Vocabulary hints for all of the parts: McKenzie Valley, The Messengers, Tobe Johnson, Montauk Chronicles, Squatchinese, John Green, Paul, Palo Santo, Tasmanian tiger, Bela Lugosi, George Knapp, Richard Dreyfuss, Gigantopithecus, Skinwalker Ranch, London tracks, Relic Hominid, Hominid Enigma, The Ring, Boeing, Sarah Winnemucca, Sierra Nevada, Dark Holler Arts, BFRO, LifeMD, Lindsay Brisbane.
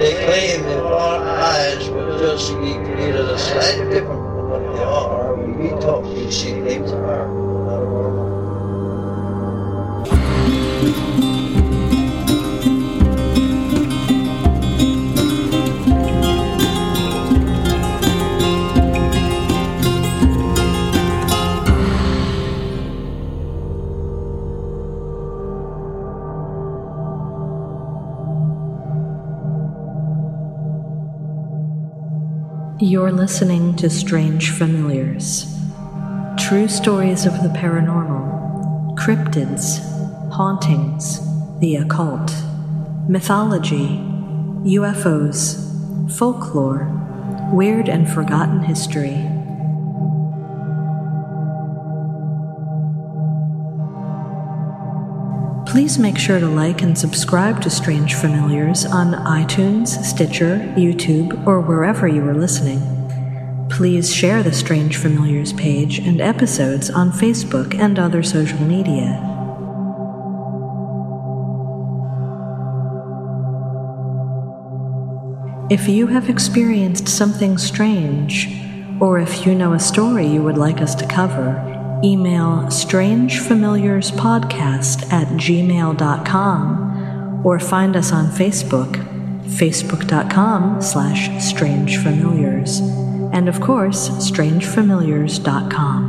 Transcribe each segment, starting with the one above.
They claim that our eyes will just be created a slightly different from what they are. When we talk, we see things are. You're listening to Strange Familiars, true stories of the paranormal, cryptids, hauntings, the occult, mythology, UFOs, folklore, weird and forgotten history. Please make sure to like and subscribe to Strange Familiars on iTunes, Stitcher, YouTube, or wherever you are listening. Please share the Strange Familiars page and episodes on Facebook and other social media. If you have experienced something strange, or if you know a story you would like us to cover, email strangefamiliarspodcast@gmail.com or find us on Facebook, facebook.com/strangefamiliars, and of course, strangefamiliars.com.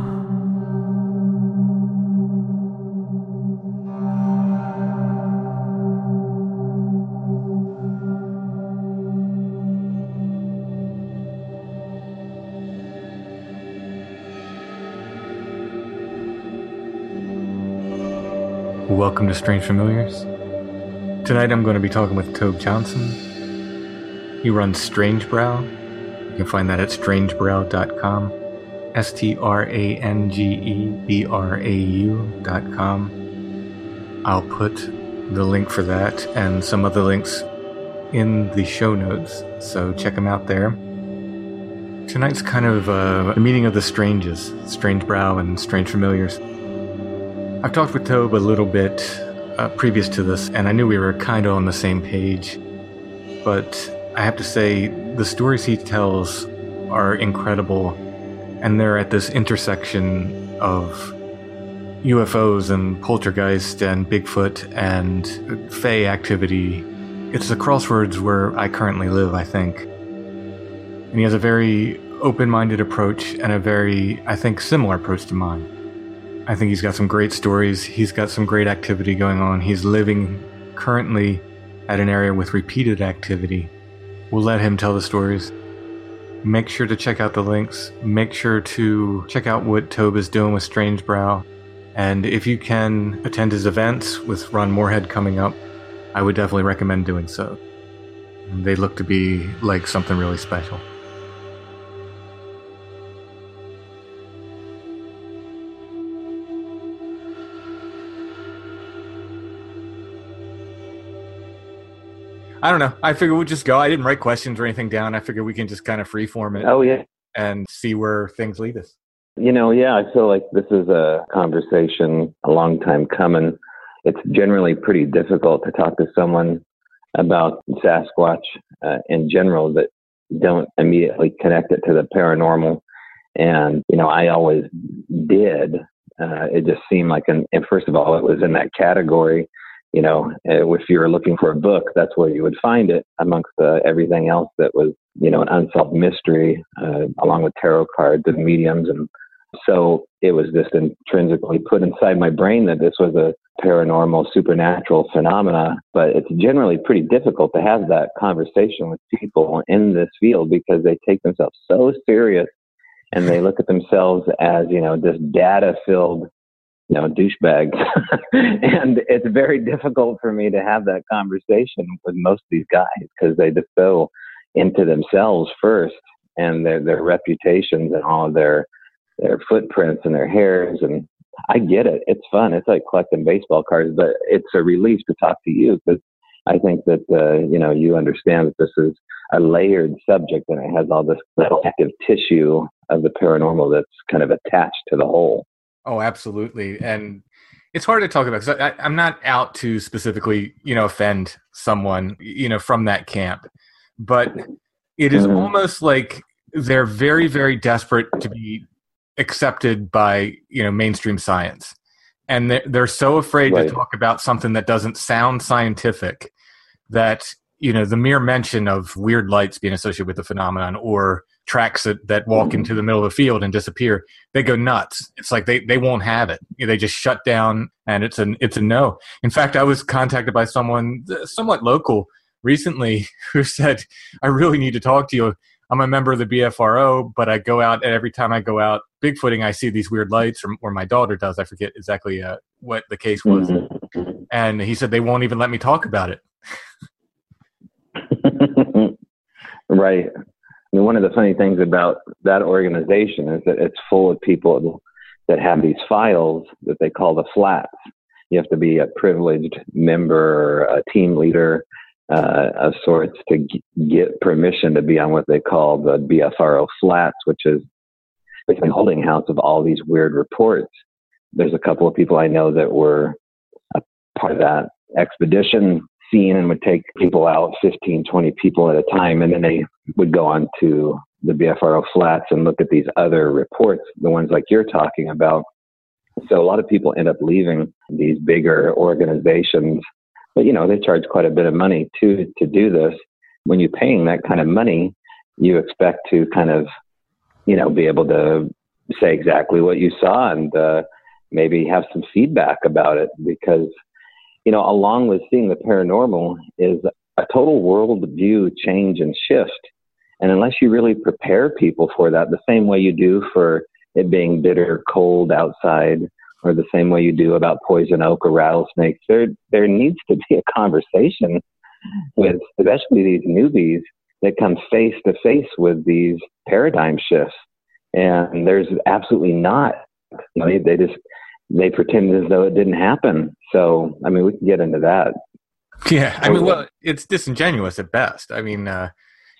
Welcome to Strange Familiars. Tonight I'm going to be talking with Tobe Johnson. He runs Strange Brow. You can find that at strangebrow.com. STRANGEBRAU.com. I'll put the link for that and some other links in the show notes, so check them out there. Tonight's kind of a meeting of the stranges, Strange Brow and Strange Familiars. I've talked with Tobe a little bit previous to this, and I knew we were kind of on the same page. But I have to say, the stories he tells are incredible, and they're at this intersection of UFOs and poltergeist and Bigfoot and Fey activity. It's the crossroads where I currently live, I think. And he has a very open-minded approach and a very, I think, similar approach to mine. I think he's got some great stories. He's got some great activity going on. He's living currently at an area with repeated activity. We'll let him tell the stories. Make sure to check out the links. Make sure to check out what Tobe is doing with Strange Brow. And if you can attend his events with Ron Moorhead coming up, I would definitely recommend doing so. They look to be like something really special. I don't know. I figure we'll just go. I didn't write questions or anything down. I figure we can just kind of freeform it. Oh, yeah. And see where things lead us. You know, yeah, I feel like this is a conversation a long time coming. It's generally pretty difficult to talk to someone about Sasquatch in general that don't immediately connect it to the paranormal. And, you know, I always did. It just seemed like, and first of all, it was in that category. You know, if you were looking for a book, that's where you would find it amongst everything else that was, you know, an unsolved mystery, along with tarot cards and mediums. And so it was just intrinsically put inside my brain that this was a paranormal, supernatural phenomena. But it's generally pretty difficult to have that conversation with people in this field because they take themselves so serious and they look at themselves as, you know, this data-filled, you know, douchebags. And it's very difficult for me to have that conversation with most of these guys because they just go into themselves first and their reputations and all of their footprints and their hairs. And I get it. It's fun. It's like collecting baseball cards, but it's a relief to talk to you because I think that, you know, you understand that this is a layered subject and it has all this collective tissue of the paranormal that's kind of attached to the whole. Oh, absolutely. And it's hard to talk about because I'm not out to specifically, you know, offend someone, you know, from that camp. but it is almost like they're very, very desperate to be accepted by, you know, mainstream science. And they're so afraid to talk about something that doesn't sound scientific that, you know, the mere mention of weird lights being associated with the phenomenon or tracks that walk into the middle of the field and disappear, they go nuts. It's like they won't have it. You know, they just shut down, and it's a no. In fact, I was contacted by someone somewhat local recently who said, I really need to talk to you. I'm a member of the BFRO, but I go out, and every time I go out Bigfooting, I see these weird lights, or my daughter does. I forget exactly what the case was. And he said, they won't even let me talk about it. Right. I mean, one of the funny things about that organization is that it's full of people that have these files that they call the flats. You have to be a privileged member, a team leader, of sorts, to get permission to be on what they call the BFRO flats, which is basically holding house of all these weird reports. There's a couple of people I know that were a part of that expedition scene and would take people out, 15, 20 people at a time, and then they would go on to the BFRO flats and look at these other reports, the ones like you're talking about. So a lot of people end up leaving these bigger organizations. But, you know, they charge quite a bit of money to do this. When you're paying that kind of money, you expect to kind of, you know, be able to say exactly what you saw and maybe have some feedback about it, because, you know, along with seeing the paranormal is a total worldview change and shift. And unless you really prepare people for that, the same way you do for it being bitter cold outside, or the same way you do about poison oak or rattlesnakes, there needs to be a conversation with especially these newbies that come face to face with these paradigm shifts. And there's absolutely not. You know, they pretend as though it didn't happen. So, I mean, we can get into that. Yeah. I mean, well, it's disingenuous at best. I mean,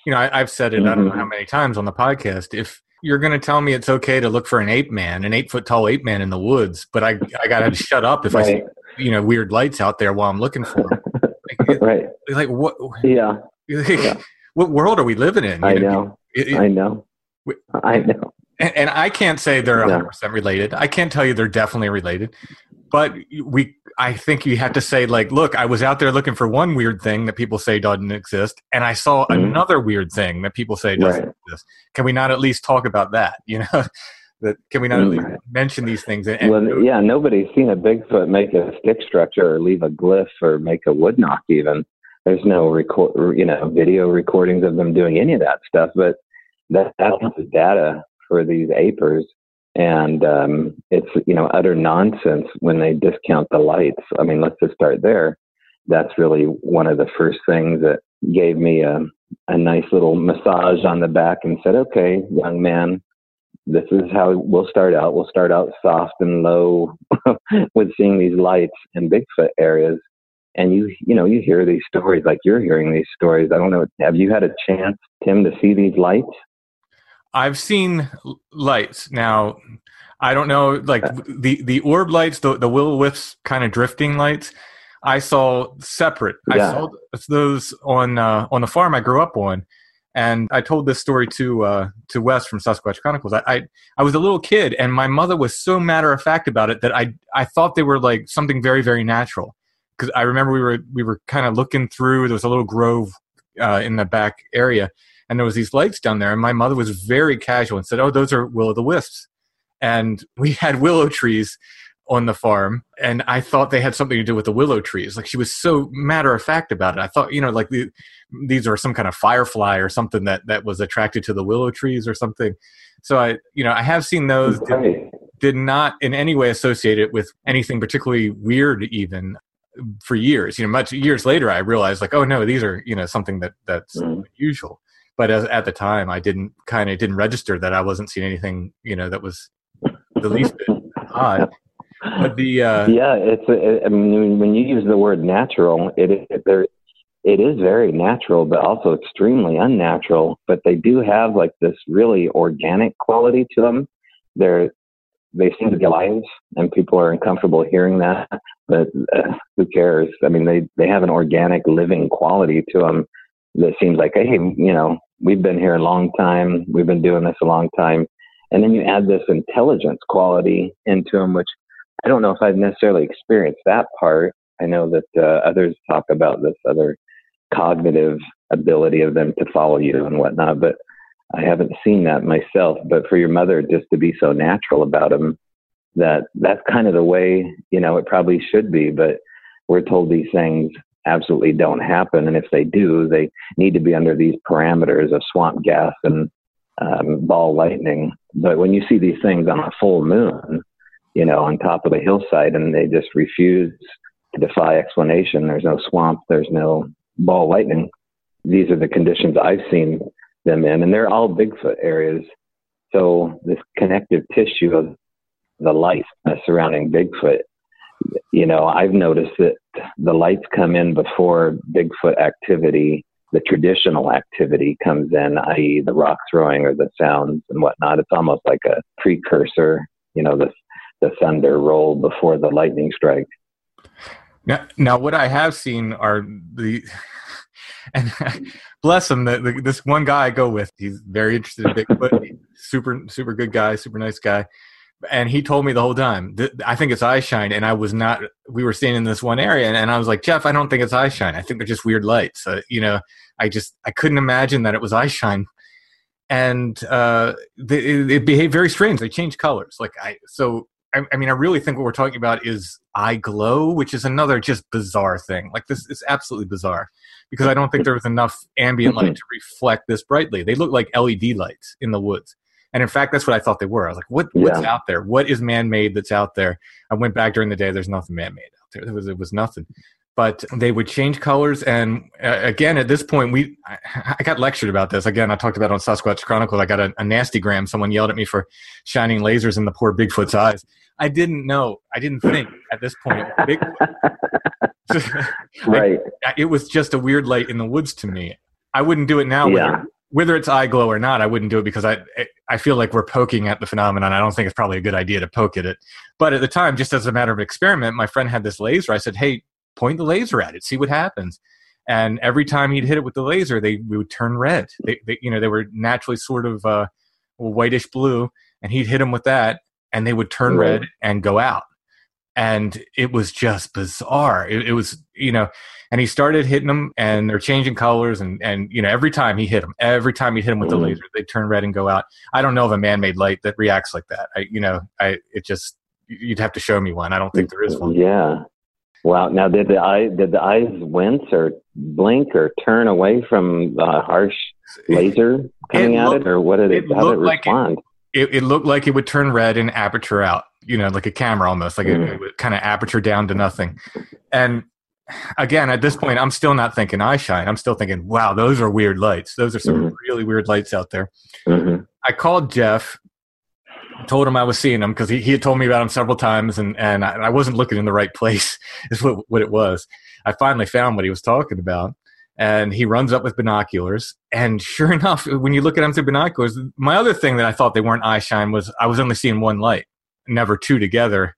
you know, I've said it, I don't know how many times on the podcast, if you're going to tell me it's okay to look for an ape man, an 8-foot-tall ape man in the woods, but I got to shut up if I see, you know, weird lights out there while I'm looking for them. Like what? Yeah. What world are we living in? I know. And I can't say they're 100% related. I can't tell you they're definitely related, but I think you have to say, like, look, I was out there looking for one weird thing that people say doesn't exist, and I saw another weird thing that people say doesn't exist. Can we not at least talk about that? You know, can we not at least mention these things? Well, yeah, nobody's seen a Bigfoot make a stick structure or leave a glyph or make a wood knock. Even there's no video recordings of them doing any of that stuff. But that's the data for these apers, and it's, you know, utter nonsense when they discount the lights. I mean, let's just start there. That's really one of the first things that gave me a nice little massage on the back and said, okay, young man, this is how we'll start out. We'll start out soft and low with seeing these lights in Bigfoot areas. And you hear these stories, like you're hearing these stories. I don't know, have you had a chance, Tim, to see these lights? I've seen lights. Now, I don't know, like the orb lights, the will-o'-wisp kind of drifting lights, I saw separate. Yeah. I saw those on the farm I grew up on, and I told this story to Wes from Sasquatch Chronicles. I was a little kid, and my mother was so matter-of-fact about it that I thought they were like something very, very natural, because I remember we were kind of looking through. There was a little grove in the back area, and there was these lights down there, and my mother was very casual and said, oh, those are will-o'-the-wisps. And we had willow trees on the farm, and I thought they had something to do with the willow trees. Like, she was so matter-of-fact about it. I thought, you know, like these are some kind of firefly or something that was attracted to the willow trees or something. So I have seen those. Did not in any way associate it with anything particularly weird even for years. You know, much years later, I realized, like, oh, no, these are, you know, something that's unusual. But at the time, I didn't register that I wasn't seeing anything, you know, that was the least bit odd. But I mean, when you use the word natural, it is very natural, but also extremely unnatural. But they do have like this really organic quality to them. They seem to be alive, and people are uncomfortable hearing that. But who cares? I mean, they have an organic living quality to them. that seems like, hey, you know, we've been here a long time. We've been doing this a long time. And then you add this intelligence quality into them, which I don't know if I've necessarily experienced that part. I know that others talk about this other cognitive ability of them to follow you and whatnot, but I haven't seen that myself. But for your mother just to be so natural about them, that's kind of the way, you know, it probably should be. But we're told these things absolutely don't happen. And if they do, they need to be under these parameters of swamp gas and ball lightning. But when you see these things on a full moon, you know, on top of a hillside, and they just refuse to defy explanation, there's no swamp, there's no ball lightning. These are the conditions I've seen them in, and they're all Bigfoot areas. So this connective tissue of the lights surrounding Bigfoot, you know, I've noticed that the lights come in before Bigfoot activity, the traditional activity comes in, i.e. the rock throwing or the sounds and whatnot. It's almost like a precursor, you know, the thunder roll before the lightning strike. Now what I have seen are and bless him, this one guy I go with, he's very interested in Bigfoot, super good guy, super nice guy. And he told me the whole time, I think it's eyeshine. And I was not, we were staying in this one area. And I was like, Jeff, I don't think it's eyeshine. I think they're just weird lights. You know, I couldn't imagine that it was eyeshine. And it behaved very strange. They changed colors. I mean, I really think what we're talking about is eye glow, which is another just bizarre thing. Like this is absolutely bizarre because I don't think there was enough ambient light to reflect this brightly. They look like LED lights in the woods. And in fact, that's what I thought they were. I was like, what's out there? What is man-made that's out there? I went back during the day. There's nothing man-made out there. It was nothing. But they would change colors. And again, at this point, I got lectured about this. Again, I talked about it on Sasquatch Chronicles. I got a nasty gram. Someone yelled at me for shining lasers in the poor Bigfoot's eyes. I didn't know. I didn't think at this point. Bigfoot. Right. It was just a weird light in the woods to me. I wouldn't do it now. Yeah. Whether it's eye glow or not, I wouldn't do it because I feel like we're poking at the phenomenon. I don't think it's probably a good idea to poke at it. But at the time, just as a matter of experiment, my friend had this laser. I said, hey, point the laser at it, see what happens. And every time he'd hit it with the laser, we would turn red. They were naturally sort of whitish blue, and he'd hit them with that, and they would turn red and go out. And it was just bizarre. It was, you know, and he started hitting them and they're changing colors. And you know, every time he hit them with the laser, they turn red and go out. I don't know of a man-made light that reacts like that. You'd have to show me one. I don't think there is one. Yeah. Wow. Now, did the eyes wince or blink or turn away from the harsh laser coming at it? Or what did it respond? It looked like it would turn red and aperture out, you know, like a camera almost, like it would kind of aperture down to nothing. And again, at this point, I'm still not thinking eye shine. I'm still thinking, wow, those are weird lights. Those are some really weird lights out there. Mm-hmm. I called Jeff, told him I was seeing them because he had told me about them several times and I wasn't looking in the right place is what it was. I finally found what he was talking about. And he runs up with binoculars. And sure enough, when you look at them through binoculars, my other thing that I thought they weren't eye shine was I was only seeing one light, never two together,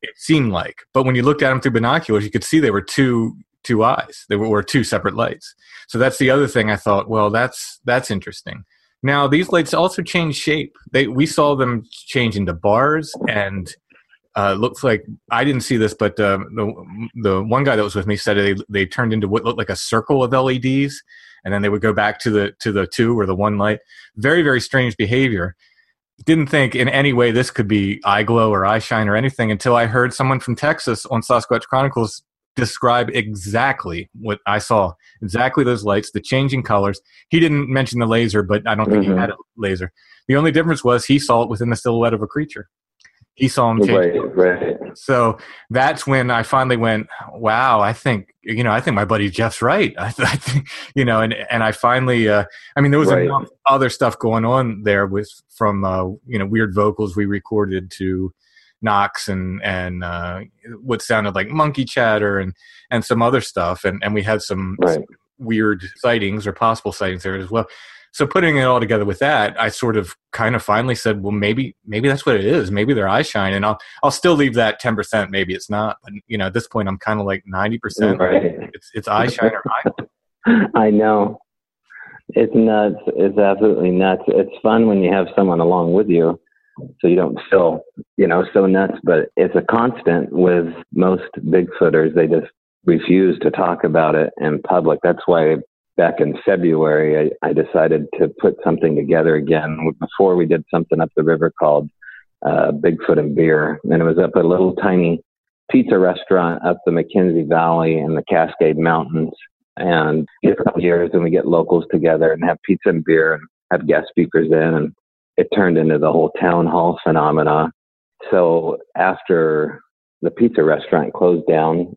it seemed like. But when you looked at them through binoculars, you could see they were two eyes. They were two separate lights. So that's the other thing I thought, well, that's interesting. Now, these lights also change shape. We saw them change into bars and... looks like, I didn't see this, but the one guy that was with me said they turned into what looked like a circle of LEDs, and then they would go back to the two or the one light. Very, very strange behavior. Didn't think in any way this could be eye glow or eye shine or anything until I heard someone from Texas on Sasquatch Chronicles describe exactly what I saw, exactly those lights, the changing colors. He didn't mention the laser, but I don't think he had a laser. The only difference was he saw it within the silhouette of a creature. He saw him change. Right. So that's when I finally went, wow, I think my buddy Jeff's right. I think, and I finally, there was enough other stuff going on there from weird vocals we recorded to Knox and what sounded like monkey chatter and some other stuff. And we had some weird sightings or possible sightings there as well. So putting it all together with that, I sort of kind of finally said, well, maybe that's what it is. Maybe their eye shine. And I'll still leave that 10%. Maybe it's not. But, you know, at this point, I'm kind of like 90%. Right. It's eye shine or eye. I know. It's nuts. It's absolutely nuts. It's fun when you have someone along with you, so you don't feel, so nuts. But it's a constant with most Bigfooters. They just refuse to talk about it in public. That's why back in February, I decided to put something together again. Before, we did something up the river called Bigfoot and Beer. And it was up a little tiny pizza restaurant up the McKenzie Valley in the Cascade Mountains. And a couple years, and we get locals together and have pizza and beer and have guest speakers in. And it turned into the whole town hall phenomena. So after the pizza restaurant closed down,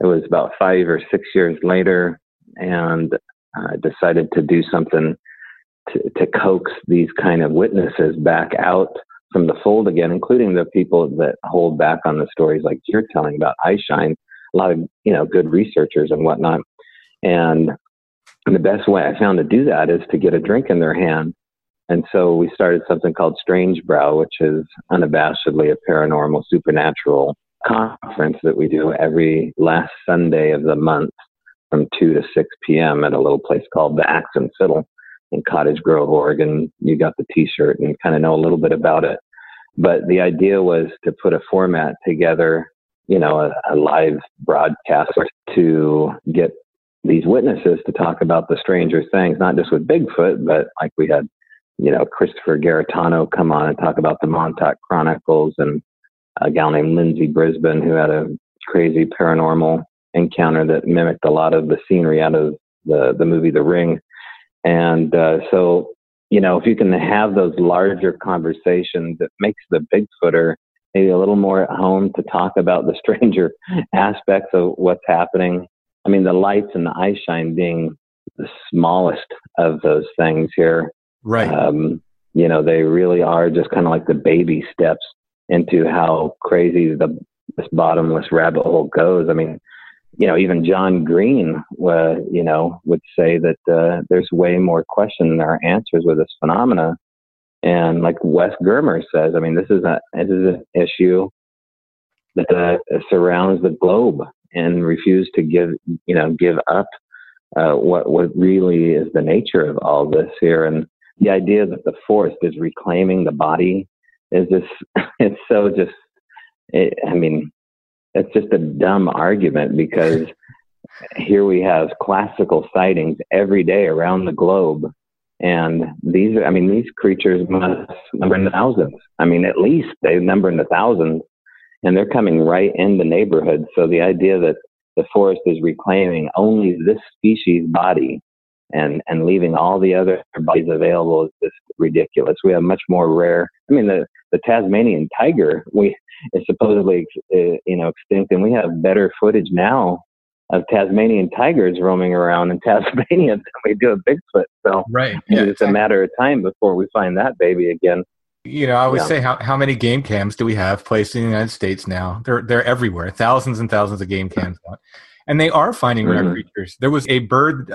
it was about 5 or 6 years later, and I decided to do something to coax these kind of witnesses back out from the fold again, including the people that hold back on the stories like you're telling about Eyeshine, a lot of, good researchers and whatnot. And the best way I found to do that is to get a drink in their hand. And so we started something called Strange Brow, which is unabashedly a paranormal, supernatural conference that we do every last Sunday of the month from 2 to 6 p.m. at a little place called the Axe and Fiddle in Cottage Grove, Oregon. You got the T-shirt and kind of know a little bit about it. But the idea was to put a format together, a live broadcast to get these witnesses to talk about the stranger things, not just with Bigfoot, but like we had, Christopher Garitano come on and talk about the Montauk Chronicles, and a gal named Lindsay Brisbane who had a crazy paranormal encounter that mimicked a lot of the scenery out of the movie The Ring. And so, if you can have those larger conversations, it makes the Bigfooter maybe a little more at home to talk about the stranger aspects of what's happening. I mean, the lights and the Eyeshine being the smallest of those things here. Right. They really are just kind of like the baby steps into how crazy this bottomless rabbit hole goes. I mean, even John Green, would say that there's way more questions than our answers with this phenomena. And like Wes Germer says, I mean, this is an issue that surrounds the globe, and refuse to give up what really is the nature of all this here. And the idea that the forest is reclaiming the body is just, it's just a dumb argument, because here we have classical sightings every day around the globe. And these creatures must number in the thousands. I mean, at least they number in the thousands. And they're coming right in the neighborhood. So the idea that the forest is reclaiming only this species body and leaving all the other bodies available is just ridiculous. We have much more rare. I mean, the Tasmanian tiger is supposedly extinct, and we have better footage now of Tasmanian tigers roaming around in Tasmania than we do of Bigfoot. So right. Yeah, it's a matter of time before we find that baby again. I always say, how many game cams do we have placed in the United States now? They're everywhere, thousands and thousands of game cams. And they are finding rare creatures. There was a bird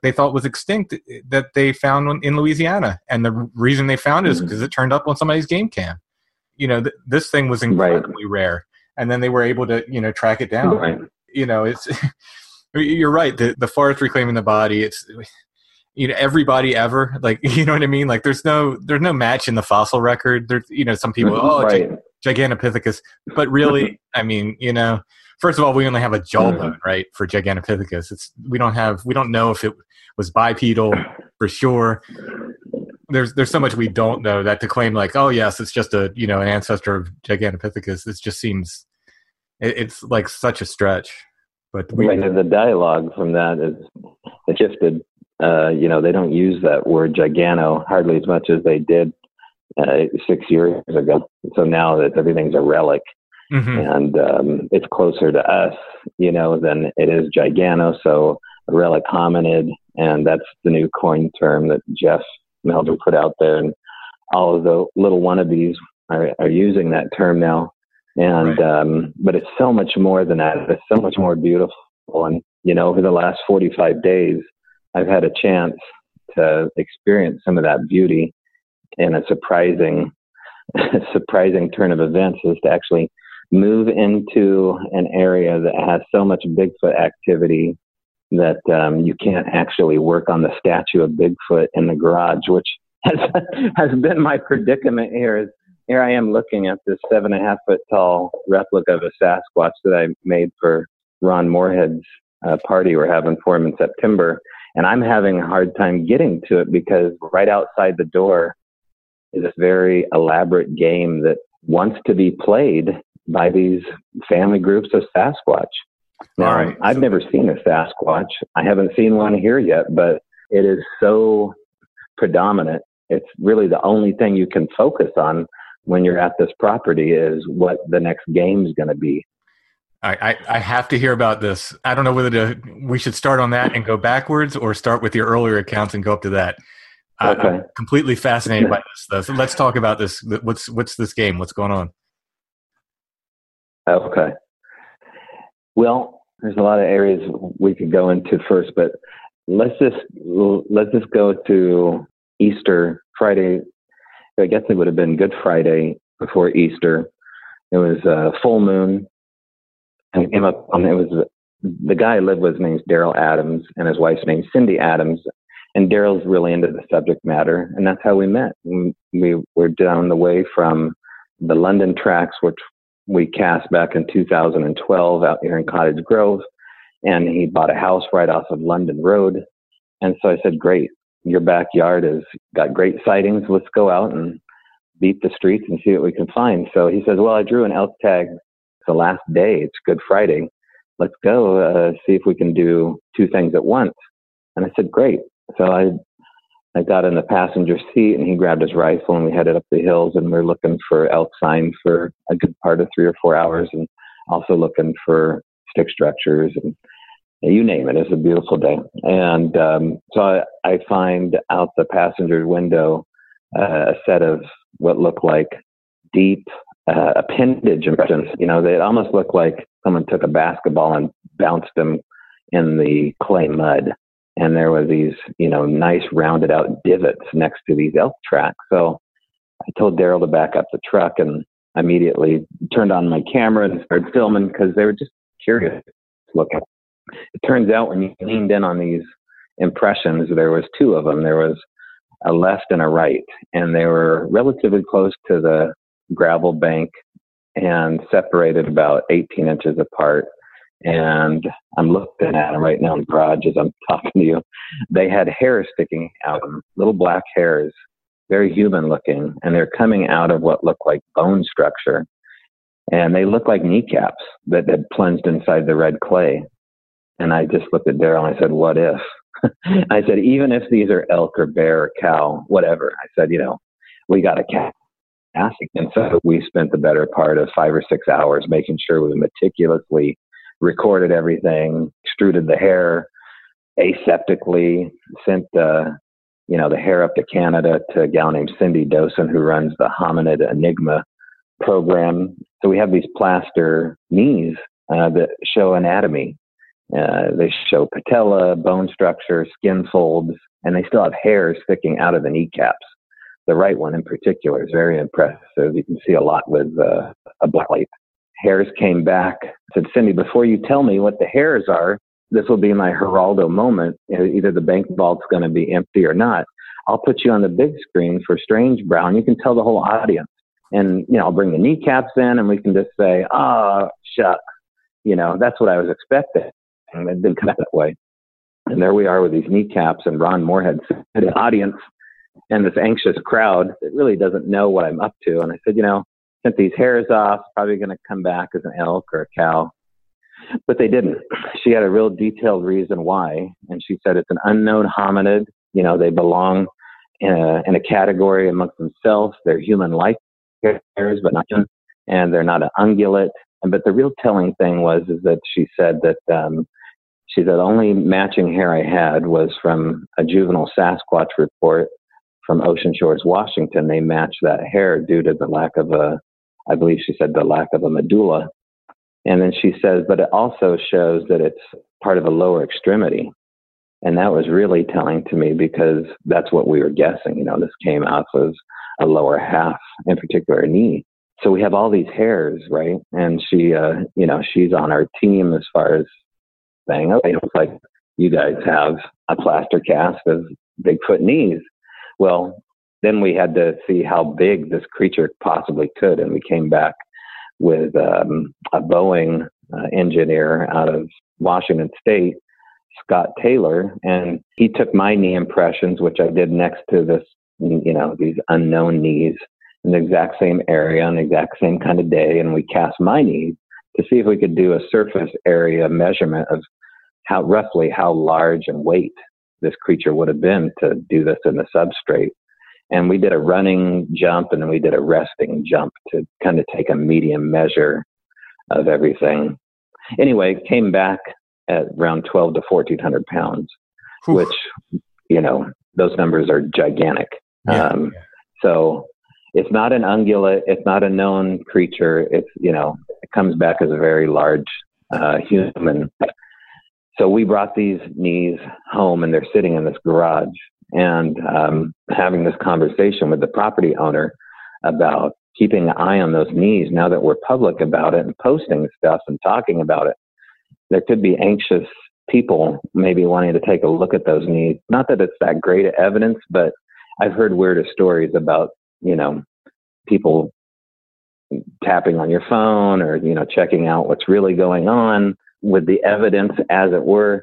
they thought was extinct that they found in Louisiana. And the reason they found it is because it turned up on somebody's game cam. This thing was incredibly rare. And then they were able to, track it down. Right. It's you're right. The forest reclaiming the body, it's... everybody ever, like, you know what I mean? Like there's no match in the fossil record. There's, some people, Gigantopithecus, but really, I mean, first of all, we only have a jawbone, right? For Gigantopithecus. We don't know if it was bipedal for sure. There's so much we don't know that to claim like, oh yes, it's just a, an ancestor of Gigantopithecus. It just seems, it's like such a stretch, but the dialogue from that is shifted. They don't use that word gigano hardly as much as they did 6 years ago. So now that everything's a relic, and it's closer to us, than it is gigano. So a relic hominid, and that's the new coin term that Jeff Meldrum put out there. And all of the little wannabes are using that term now. And but it's so much more than that. It's so much more beautiful. And, over the last 45 days, I've had a chance to experience some of that beauty in a surprising turn of events, is to actually move into an area that has so much Bigfoot activity that you can't actually work on the statue of Bigfoot in the garage, which has been my predicament here. Is here I am looking at this 7.5 foot tall replica of a Sasquatch that I made for Ron Moorhead's party we're having for him in September. And I'm having a hard time getting to it because right outside the door is this very elaborate game that wants to be played by these family groups of Sasquatch. Now, right. I've never seen a Sasquatch. I haven't seen one here yet, but it is so predominant. It's really the only thing you can focus on when you're at this property is what the next game is going to be. I have to hear about this. I don't know whether we should start on that and go backwards or start with your earlier accounts and go up to that. Okay. I'm completely fascinated by this, though. So let's talk about this. What's this game? What's going on? Okay. Well, there's a lot of areas we could go into first, but let's just go to Easter Friday. I guess it would have been Good Friday before Easter. It was a full moon. I came up on it was the guy I lived with. His name's Daryl Adams, and his wife's name's Cindy Adams. And Daryl's really into the subject matter, and that's how we met. We were down the way from the London tracks, which we cast back in 2012 out here in Cottage Grove, and he bought a house right off of London Road. And so I said, "Great, your backyard has got great sightings. Let's go out and beat the streets and see what we can find." So he says, "Well, I drew an elk tag. The last day, it's Good Friday. Let's go see if we can do two things at once." And I said, "Great." So I got in the passenger seat, and he grabbed his rifle, and we headed up the hills, and we're looking for elk sign for a good part of 3 or 4 hours, and also looking for stick structures and you name it. It's a beautiful day. And so I find out the passenger window a set of what looked like deep appendage impressions. You know, they almost look like someone took a basketball and bounced them in the clay mud. And there were these, you know, nice rounded out divots next to these elk tracks. So I told Daryl to back up the truck, and immediately turned on my camera and started filming because they were just curious looking. It turns out when you leaned in on these impressions, there was two of them. There was a left and a right, and they were relatively close to the gravel bank and separated about 18 inches apart. And I'm looking at them right now in the garage as I'm talking to you. They had hair sticking out of them, little black hairs, very human looking, and they're coming out of what looked like bone structure. And they looked like kneecaps that had plunged inside the red clay. And I just looked at Daryl and I said, "What if?" I said, "Even if these are elk or bear or cow, whatever." I said, "You know, we got a cat." And so we spent the better part of 5 or 6 hours making sure we meticulously recorded everything, extruded the hair aseptically, sent the hair up to Canada to a gal named Cindy Dosen, who runs the Hominid Enigma program. So we have these plaster knees that show anatomy. They show patella, bone structure, skin folds, and they still have hair sticking out of the kneecaps. The right one in particular is very impressive. You can see a lot with a black light. Hairs came back. I said, "Cindy, before you tell me what the hairs are, this will be my Geraldo moment. Either the bank vault's going to be empty or not. I'll put you on the big screen for Strange Brow, and you can tell the whole audience. And, you know, I'll bring the kneecaps in, and we can just say, 'Ah, shucks.' You know, that's what I was expecting." And it didn't come out that way. And there we are with these kneecaps, and Ron Moorhead said to the audience, and this anxious crowd that really doesn't know what I'm up to. And I said, "You know, sent these hairs off, probably going to come back as an elk or a cow." But they didn't. She had a real detailed reason why. And she said, "It's an unknown hominid. You know, they belong in a category amongst themselves. They're human-like hairs, but not human. And they're not an ungulate." But the real telling thing is that she said that, she said, "Only matching hair I had was from a juvenile Sasquatch report from Ocean Shores, Washington. They matched that hair due to the lack of a medulla." And then she says, "But it also shows that it's part of a lower extremity." And that was really telling to me because that's what we were guessing. You know, this came out as a lower half, in particular a knee. So we have all these hairs, right? And she, she's on our team as far as saying, "Okay, it looks like you guys have a plaster cast of Bigfoot knees. Well, then we had to see how big this creature possibly could. And we came back with a Boeing engineer out of Washington State, Scott Taylor, and he took my knee impressions, which I did next to this, you know, these unknown knees in the exact same area on the exact same kind of day. And we cast my knees to see if we could do a surface area measurement of how roughly how large and weight this creature would have been to do this in the substrate. And we did a running jump and then we did a resting jump to kind of take a medium measure of everything. Anyway, came back at around 12 to 1,400 pounds, which, you know, those numbers are gigantic. Yeah. So it's not an ungulate. It's not a known creature. It's, you know, it comes back as a very large human. So we brought these knees home and they're sitting in this garage, and having this conversation with the property owner about keeping an eye on those knees now that we're public about it and posting stuff and talking about it. There could be anxious people maybe wanting to take a look at those knees. Not that it's that great evidence, but I've heard weirder stories about, you know, people tapping on your phone or, you know, checking out what's really going on with the evidence, as it were.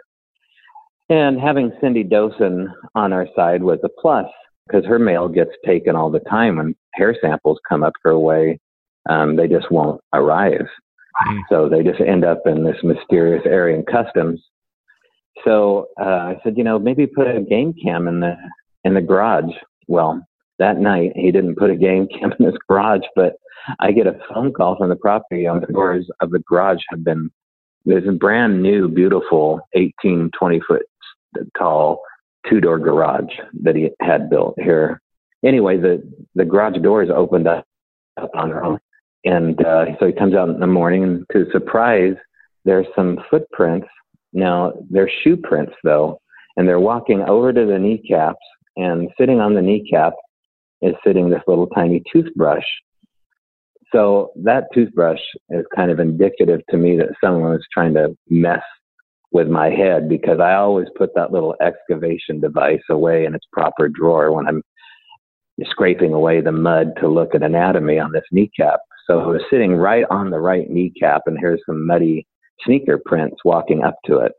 And having Cindy Dosen on our side was a plus, because her mail gets taken all the time when hair samples come up her way. They just won't arrive. So they just end up in this mysterious area in customs. So I said, you know, maybe put a game cam in the garage. Well, that night he didn't put a game cam in his garage, but I get a phone call from the property owner. The doors of the garage have been, there's a brand new, beautiful 18, 20 foot tall two-door garage that he had built here. Anyway, the garage doors opened up on their own. And so he comes out in the morning, and to his surprise, there's some footprints. Now, they're shoe prints, though, and they're walking over to the kneecaps, and sitting on the kneecap is sitting this little tiny toothbrush. So that toothbrush is kind of indicative to me that someone was trying to mess with my head, because I always put that little excavation device away in its proper drawer when I'm scraping away the mud to look at anatomy on this kneecap. So it was sitting right on the right kneecap, and here's some muddy sneaker prints walking up to it.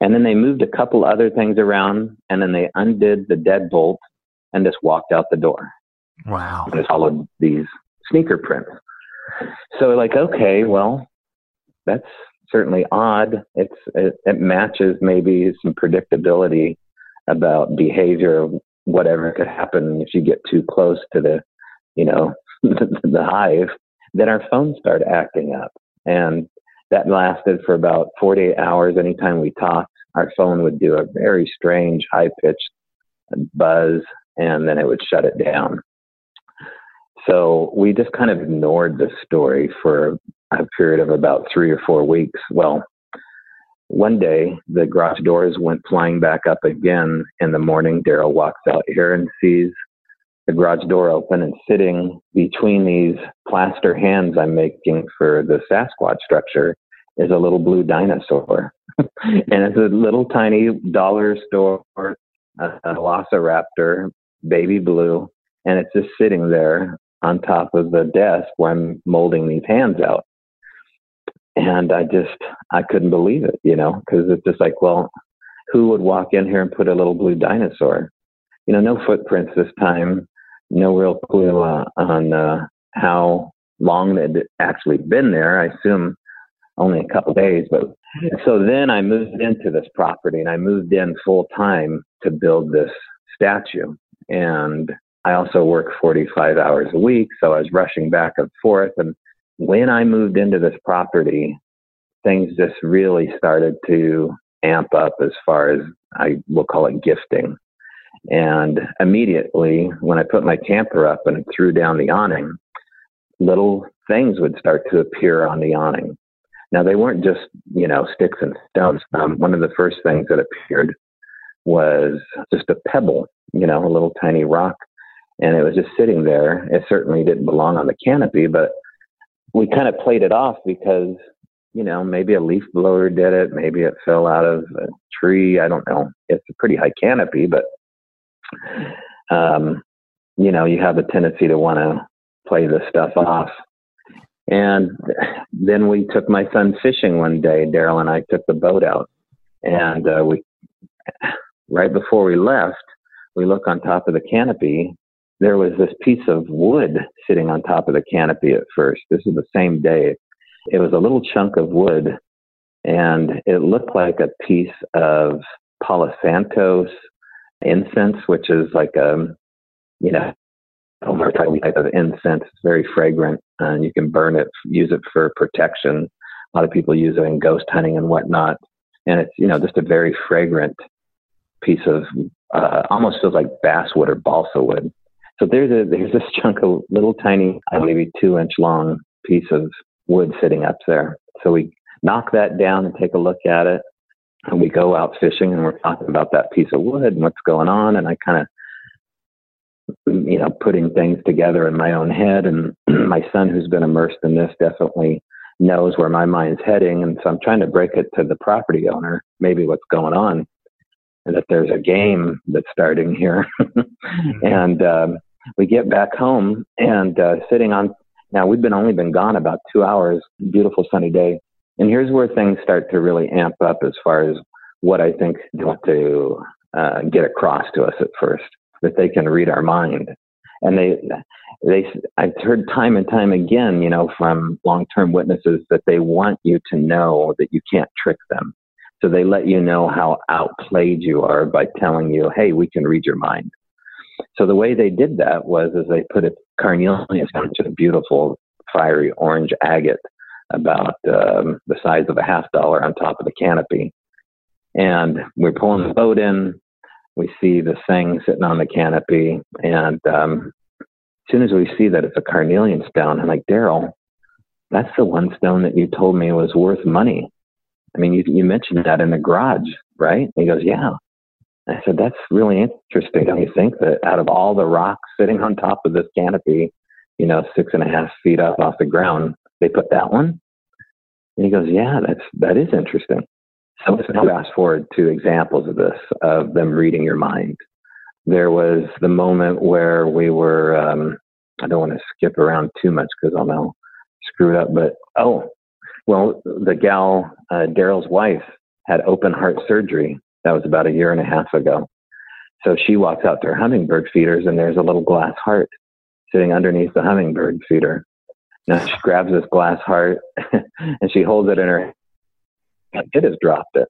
And then they moved a couple other things around, and then they undid the deadbolt and just walked out the door. Wow. And just followed these sneaker prints. So like, okay, well, that's certainly odd. It matches maybe some predictability about behavior, whatever could happen if you get too close to the, you know, the hive. Then our phones started acting up, and that lasted for about 48 hours. Anytime we talked, our phone would do a very strange high-pitched buzz, and then it would shut it down. So we just kind of ignored the story for a period of about 3 or 4 weeks. Well, one day the garage doors went flying back up again in the morning. Daryl walks out here and sees the garage door open, and sitting between these plaster hands I'm making for the Sasquatch structure is a little blue dinosaur. And it's a little tiny dollar store velociraptor, baby blue. And it's just sitting there on top of the desk where I'm molding these hands out. And I couldn't believe it, you know, because it's just like, well, who would walk in here and put a little blue dinosaur? You know, no footprints this time. No real clue on how long it had actually been there. I assume only a couple of days. But so then I moved into this property, and I moved in full time to build this statue. And I also work 45 hours a week, so I was rushing back and forth. And when I moved into this property, things just really started to amp up as far as I will call it gifting. And immediately when I put my camper up and threw down the awning, little things would start to appear on the awning. Now, they weren't just, you know, sticks and stones. One of the first things that appeared was just a pebble, you know, a little tiny rock. And it was just sitting there. It certainly didn't belong on the canopy, but we kind of played it off because you know, maybe a leaf blower did it. Maybe it fell out of a tree. I don't know. It's a pretty high canopy, but, you know, you have a tendency to want to play this stuff off. And then we took my son fishing one day. Daryl and I took the boat out, and we, right before we left, we look on top of the canopy. There was this piece of wood sitting on top of the canopy at first. This is the same day. It was a little chunk of wood, and it looked like a piece of Palo Santo incense, which is like a, you know, over type of incense. It's very fragrant, and you can burn it, use it for protection. A lot of people use it in ghost hunting and whatnot. And it's, you know, just a very fragrant piece of, almost feels like basswood or balsa wood. So there's this chunk of little tiny, maybe 2-inch long piece of wood sitting up there. So we knock that down and take a look at it. And we go out fishing, and we're talking about that piece of wood and what's going on. And I kind of, you know, putting things together in my own head, and my son, who's been immersed in this, definitely knows where my mind's heading. And so I'm trying to break it to the property owner, maybe what's going on, and that there's a game that's starting here. And we get back home, and sitting on, now we've been only been gone about 2 hours, beautiful sunny day. And here's where things start to really amp up as far as what I think they want to get across to us at first, that they can read our mind. And they I've heard time and time again, you know, from long-term witnesses that they want you to know that you can't trick them. So they let you know how outplayed you are by telling you, hey, we can read your mind. So the way they did that was, is they put a carnelian, which is a beautiful fiery orange agate about the size of a $50 on top of the canopy. And we're pulling the boat in. We see this thing sitting on the canopy, and as soon as we see that it's a carnelian stone, I'm like, Daryl, that's the one stone that you told me was worth money. I mean, you mentioned that in the garage, right? And he goes, yeah. I said, that's really interesting. Don't you think that out of all the rocks sitting on top of this canopy, you know, 6.5 feet up off the ground, they put that one? And he goes, yeah, that is interesting. So let's fast forward to examples of this, of them reading your mind. There was the moment where we were, I don't want to skip around too much because I'll now screw it up, but, the gal, Daryl's wife, had open heart surgery. That was about 1.5 years ago. So she walks out to her hummingbird feeders, and there's a little glass heart sitting underneath the hummingbird feeder. Now she grabs this glass heart and she holds it in her hand. It has dropped it.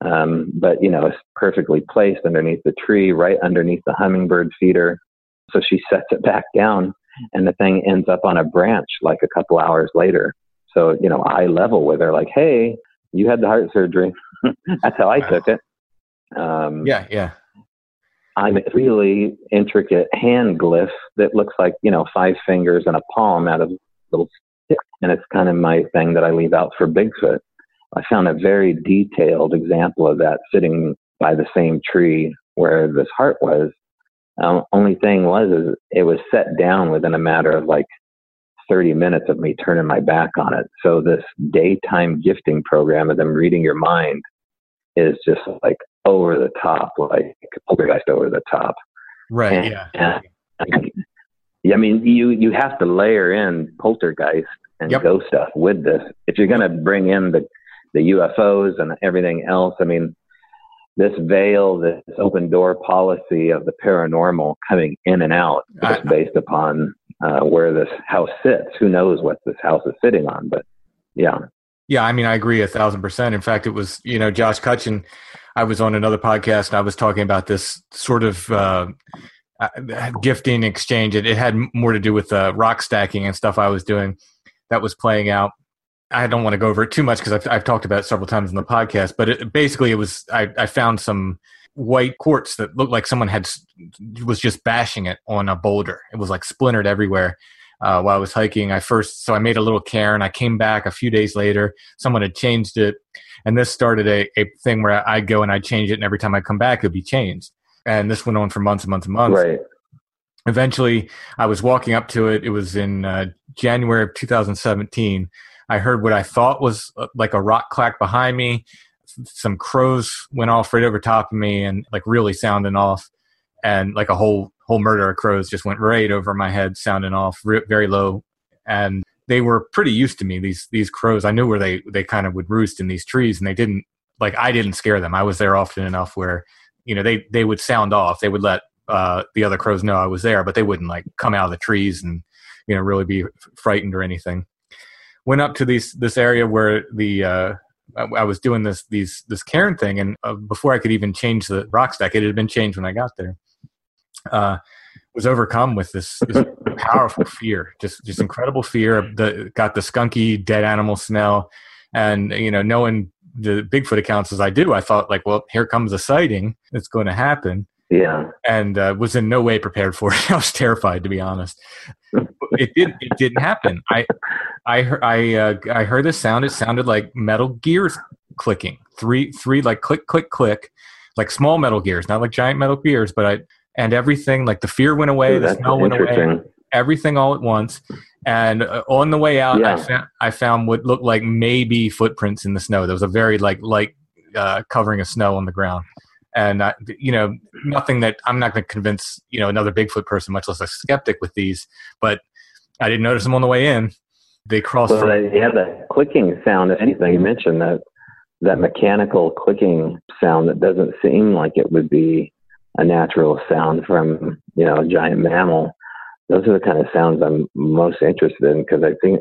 But, you know, it's perfectly placed underneath the tree, right underneath the hummingbird feeder. So she sets it back down, and the thing ends up on a branch like a couple hours later. So, you know, eye level with her, like, hey, you had the heart surgery. That's how I took it. I'm a really intricate hand glyph that looks like, you know, 5 fingers and a palm out of a little stick. And it's kind of my thing that I leave out for Bigfoot. I found a very detailed example of that sitting by the same tree where this heart was. Only thing was, is it was set down within a matter of like 30 minutes of me turning my back on it. So this daytime gifting program of them reading your mind is just like over the top, like poltergeist over the top. Right. And, yeah. I mean, you have to layer in poltergeist and ghost stuff with this. If you're going to bring in the UFOs and everything else. I mean, this veil, this open door policy of the paranormal coming in and out just based upon where this house sits. Who knows what this house is sitting on, but yeah. Yeah. I mean, I agree 1,000%. In fact, it was, you know, Josh Cutchin, I was on another podcast and I was talking about this sort of gifting exchange. It had more to do with rock stacking and stuff I was doing that was playing out. I don't want to go over it too much because I've talked about it several times in the podcast, but basically it was, I found some white quartz that looked like someone was just bashing it on a boulder. It was like splintered everywhere while I was hiking. So I made a little cairn. I came back a few days later, someone had changed it. And this started a thing where I'd go and I'd change it. And every time I come back, it'd be changed. And this went on for months and months and months. Right. Eventually I was walking up to it. It was in January of 2017. I heard what I thought was like a rock clack behind me. Some crows went off right over top of me and like really sounding off. And like a whole murder of crows just went right over my head, sounding off very low. And they were pretty used to me, these crows. I knew where they kind of would roost in these trees, and they didn't, like, I didn't scare them. I was there often enough where, you know, they would sound off. They would let the other crows know I was there, but they wouldn't like come out of the trees and, you know, really be frightened or anything. Went up to this area where I was doing this cairn thing, and before I could even change the rock stack, it had been changed when I got there. Was overcome with this powerful fear, just incredible fear. Got the skunky dead animal smell, and you know, knowing the Bigfoot accounts as I do, I thought like, well, here comes a sighting. It's going to happen. Yeah, and was in no way prepared for it. I was terrified, to be honest. It didn't happen. I heard this sound. It sounded like metal gears clicking. Three like click click click, like small metal gears, not like giant metal gears, but and everything, like the fear went away, the smell went away, everything all at once. And on the way out, yeah, I found what looked like maybe footprints in the snow. There was a very light covering of snow on the ground. And, you know, nothing that I'm not going to convince, you know, another Bigfoot person, much less a skeptic with these, but I didn't notice them on the way in. They crossed. Well, yeah, that clicking sound, anything you mentioned, that mechanical clicking sound that doesn't seem like it would be a natural sound from, you know, a giant mammal. Those are the kind of sounds I'm most interested in, because I think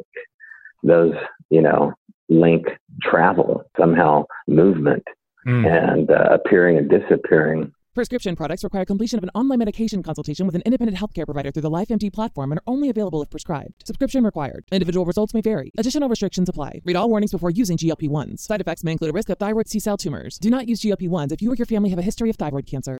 those, you know, link travel, somehow movement. And appearing and disappearing. Prescription products require completion of an online medication consultation with an independent healthcare provider through the LifeMD platform and are only available if prescribed. Subscription required. Individual results may vary. Additional restrictions apply. Read all warnings before using GLP-1s. Side effects may include a risk of thyroid C-cell tumors. Do not use GLP-1s if you or your family have a history of thyroid cancer.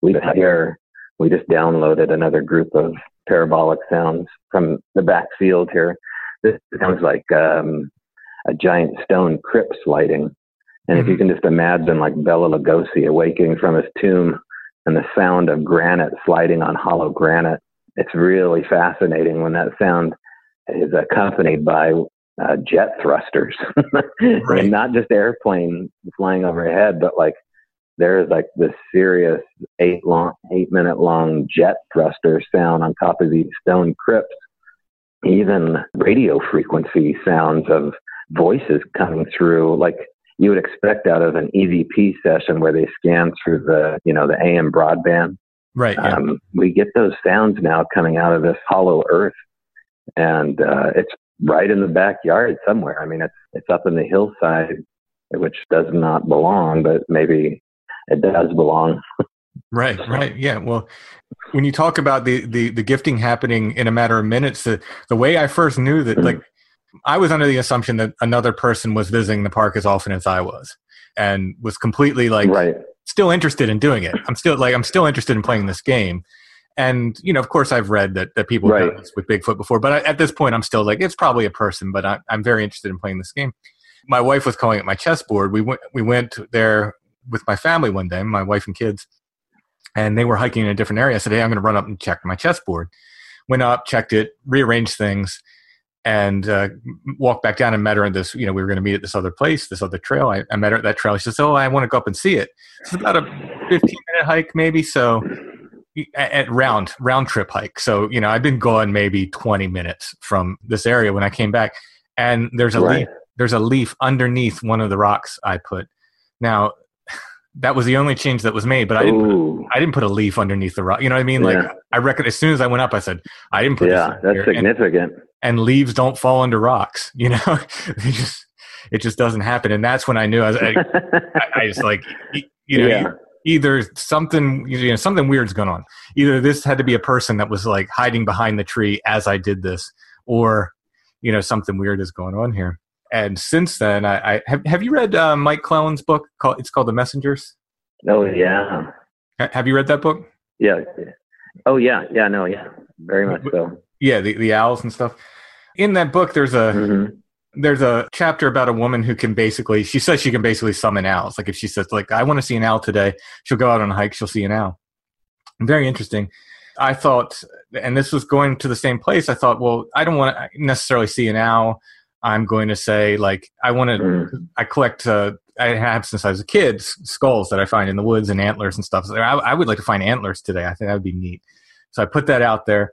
We just downloaded another group of parabolic sounds from the backfield here. This sounds like a giant stone crypt sliding. And if you can just imagine like Bela Lugosi awakening from his tomb and the sound of granite sliding on hollow granite, it's really fascinating when that sound is accompanied by jet thrusters. Right. And not just airplane flying overhead, but like, there's like this serious 8 minute long jet thruster sound on top of these stone crypts. Even radio frequency sounds of voices coming through, like you would expect out of an EVP session where they scan through the, you know, the AM broadband. Right. Yeah. We get those sounds now coming out of this hollow earth, and it's right in the backyard somewhere. I mean, it's up in the hillside, which does not belong, but maybe it does belong. Right. Yeah. Well, when you talk about the gifting happening in a matter of minutes, the way I first knew that, like, I was under the assumption that another person was visiting the park as often as I was, and was completely like, right, still interested in doing it. I'm still interested in playing this game. And, you know, of course I've read that people have done this with Bigfoot before, but at this point I'm still like, it's probably a person, but I'm very interested in playing this game. My wife was calling it my chessboard. We went there with my family one day, my wife and kids, and they were hiking in a different area. I said, hey, I'm going to run up and check my chessboard. Went up, checked it, rearranged things, and walked back down and met her in this, we were going to meet at this other place, this other trail. I met her at that trail. She says, oh, I want to go up and see it. It's about a 15-minute hike maybe. So at round trip hike. So, I've been gone maybe 20 minutes from this area when I came back, and there's a leaf. There's a leaf underneath one of the rocks I put. Now, that was the only change that was made, but I didn't put a leaf underneath the rock. You know what I mean? Yeah. Like, I reckon as soon as I went up, I said, I didn't put this under here. That's significant. And leaves don't fall under rocks, it just doesn't happen. And that's when I knew either something weird's going on. Either this had to be a person that was like hiding behind the tree as I did this, or, something weird is going on here. And since then, have you read Mike Clellan's book? It's called The Messengers. Oh, yeah. Have you read that book? Yeah. Oh, yeah. Yeah, no, yeah. Very much so. Yeah, the owls and stuff. In that book, there's a chapter about a woman who can basically, she says she can basically summon owls. Like if she says, like, I want to see an owl today, she'll go out on a hike, she'll see an owl. Very interesting. I thought, and this was going to the same place, I thought, well, I don't want to necessarily see an owl. I'm going to say, like, I collect, I have since I was a kid, skulls that I find in the woods and antlers and stuff. So I would like to find antlers today. I think that would be neat. So I put that out there.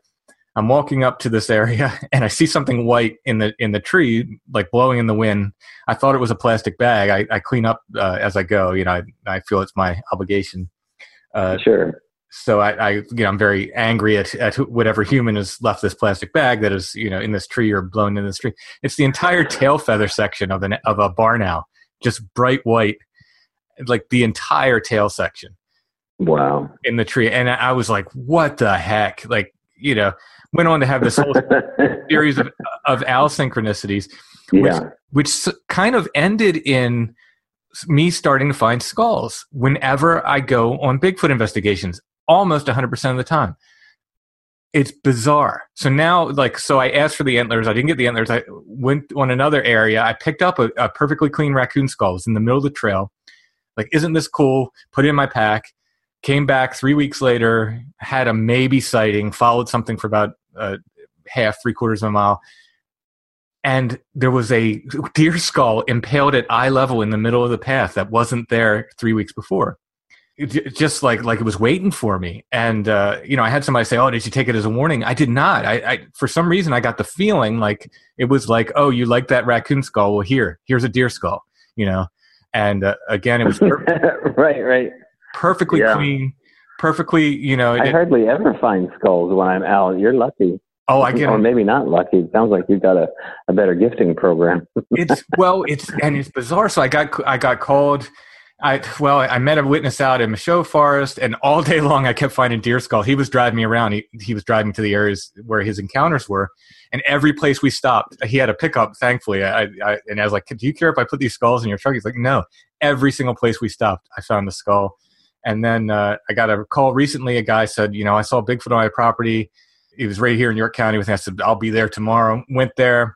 I'm walking up to this area and I see something white in the tree, like blowing in the wind. I thought it was a plastic bag. I clean up as I go, I feel it's my obligation. Sure. So I'm very angry at whatever human has left this plastic bag that is, in this tree or blown in this tree. It's the entire tail feather section of a barn owl, just bright white, like the entire tail section. Wow. In the tree. And I was like, what the heck? Like, went on to have this whole series of owl synchronicities, which kind of ended in me starting to find skulls whenever I go on Bigfoot investigations. Almost 100% of the time. It's bizarre. So now, I asked for the antlers. I didn't get the antlers. I went on another area. I picked up a perfectly clean raccoon skull. It was in the middle of the trail. Like, isn't this cool? Put it in my pack. Came back 3 weeks later, had a maybe sighting, followed something for about three quarters of a mile. And there was a deer skull impaled at eye level in the middle of the path that wasn't there 3 weeks before. It just like it was waiting for me. And, I had somebody say, oh, did you take it as a warning? I did not. I for some reason, I got the feeling like it was like, oh, you like that raccoon skull? Well, here's a deer skull, And again, it was right. Perfectly clean, perfectly, I hardly ever find skulls when I'm out. You're lucky. Oh, I get it. Or maybe not lucky. It sounds like you've got a better gifting program. It's bizarre. So I got called. I met a witness out in Michaux Forest, and all day long I kept finding deer skull. He was driving me around. He was driving to the areas where his encounters were, and every place we stopped, he had a pickup, thankfully. And I was like, do you care if I put these skulls in your truck? He's like, no. Every single place we stopped, I found the skull. And then I got a call recently. A guy said, I saw Bigfoot on my property. He was right here in York County with me. I said, I'll be there tomorrow. Went there.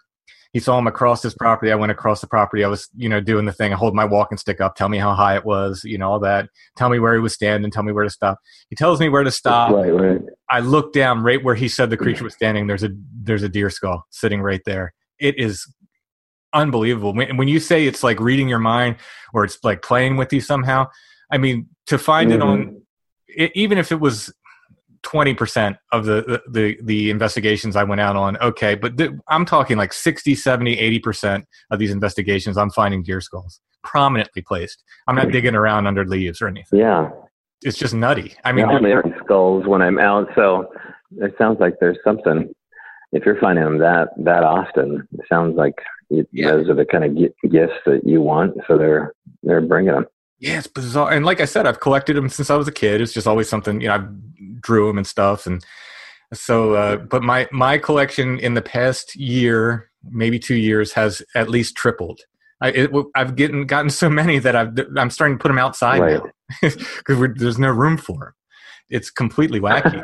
He saw him across his property. I went across the property. I was, doing the thing. I hold my walking stick up. Tell me how high it was, all that. Tell me where he was standing. Tell me where to stop. He tells me where to stop. Right. I look down right where he said the creature was standing. There's a deer skull sitting right there. It is unbelievable. When you say it's like reading your mind or it's like playing with you somehow, I mean, to find it on – even if it was – 20% of the investigations I went out on. Okay. But I'm talking like 60, 70, 80% of these investigations. I'm finding deer skulls prominently placed. I'm not digging around under leaves or anything. Yeah. It's just nutty. I mean, I'm hearing skulls when I'm out. So it sounds like there's something, if you're finding them that often, it sounds like those are the kind of gifts that you want. So they're bringing them. Yeah, it's bizarre. And like I said, I've collected them since I was a kid. It's just always something, I drew them and stuff. And so, but my collection in the past year, maybe 2 years, has at least tripled. I've gotten so many that I'm starting to put them outside now because there's no room for them. It's completely wacky.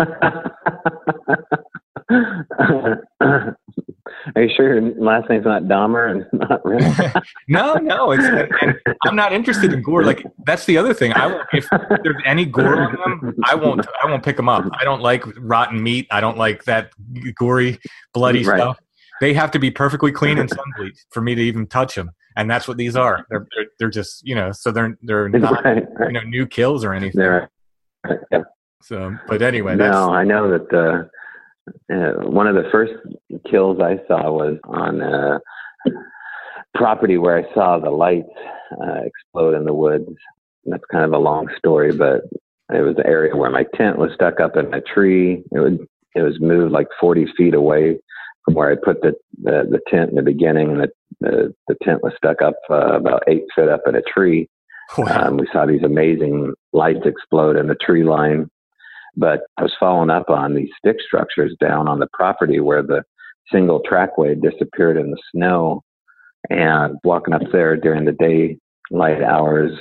Are you sure your last name's not Dahmer and not really? No. I'm not interested in gore. Like, that's the other thing. If there's any gore on them, I won't pick them up. I don't like rotten meat. I don't like that gory, bloody stuff. They have to be perfectly clean and sun bleached for me to even touch them. And that's what these are. They're just, you know, so they're not, you know, new kills or anything. Yeah. So, but anyway, I know that one of the first kills I saw was on a property where I saw the lights explode in the woods. That's kind of a long story, but it was the area where my tent was stuck up in a tree. It was moved like 40 feet away from where I put the tent in the beginning, and the tent was stuck up about 8 feet up in a tree. Wow. We saw these amazing lights explode in the tree line, but I was following up on these stick structures down on the property where the single trackway disappeared in the snow, and walking up there during the daylight hours,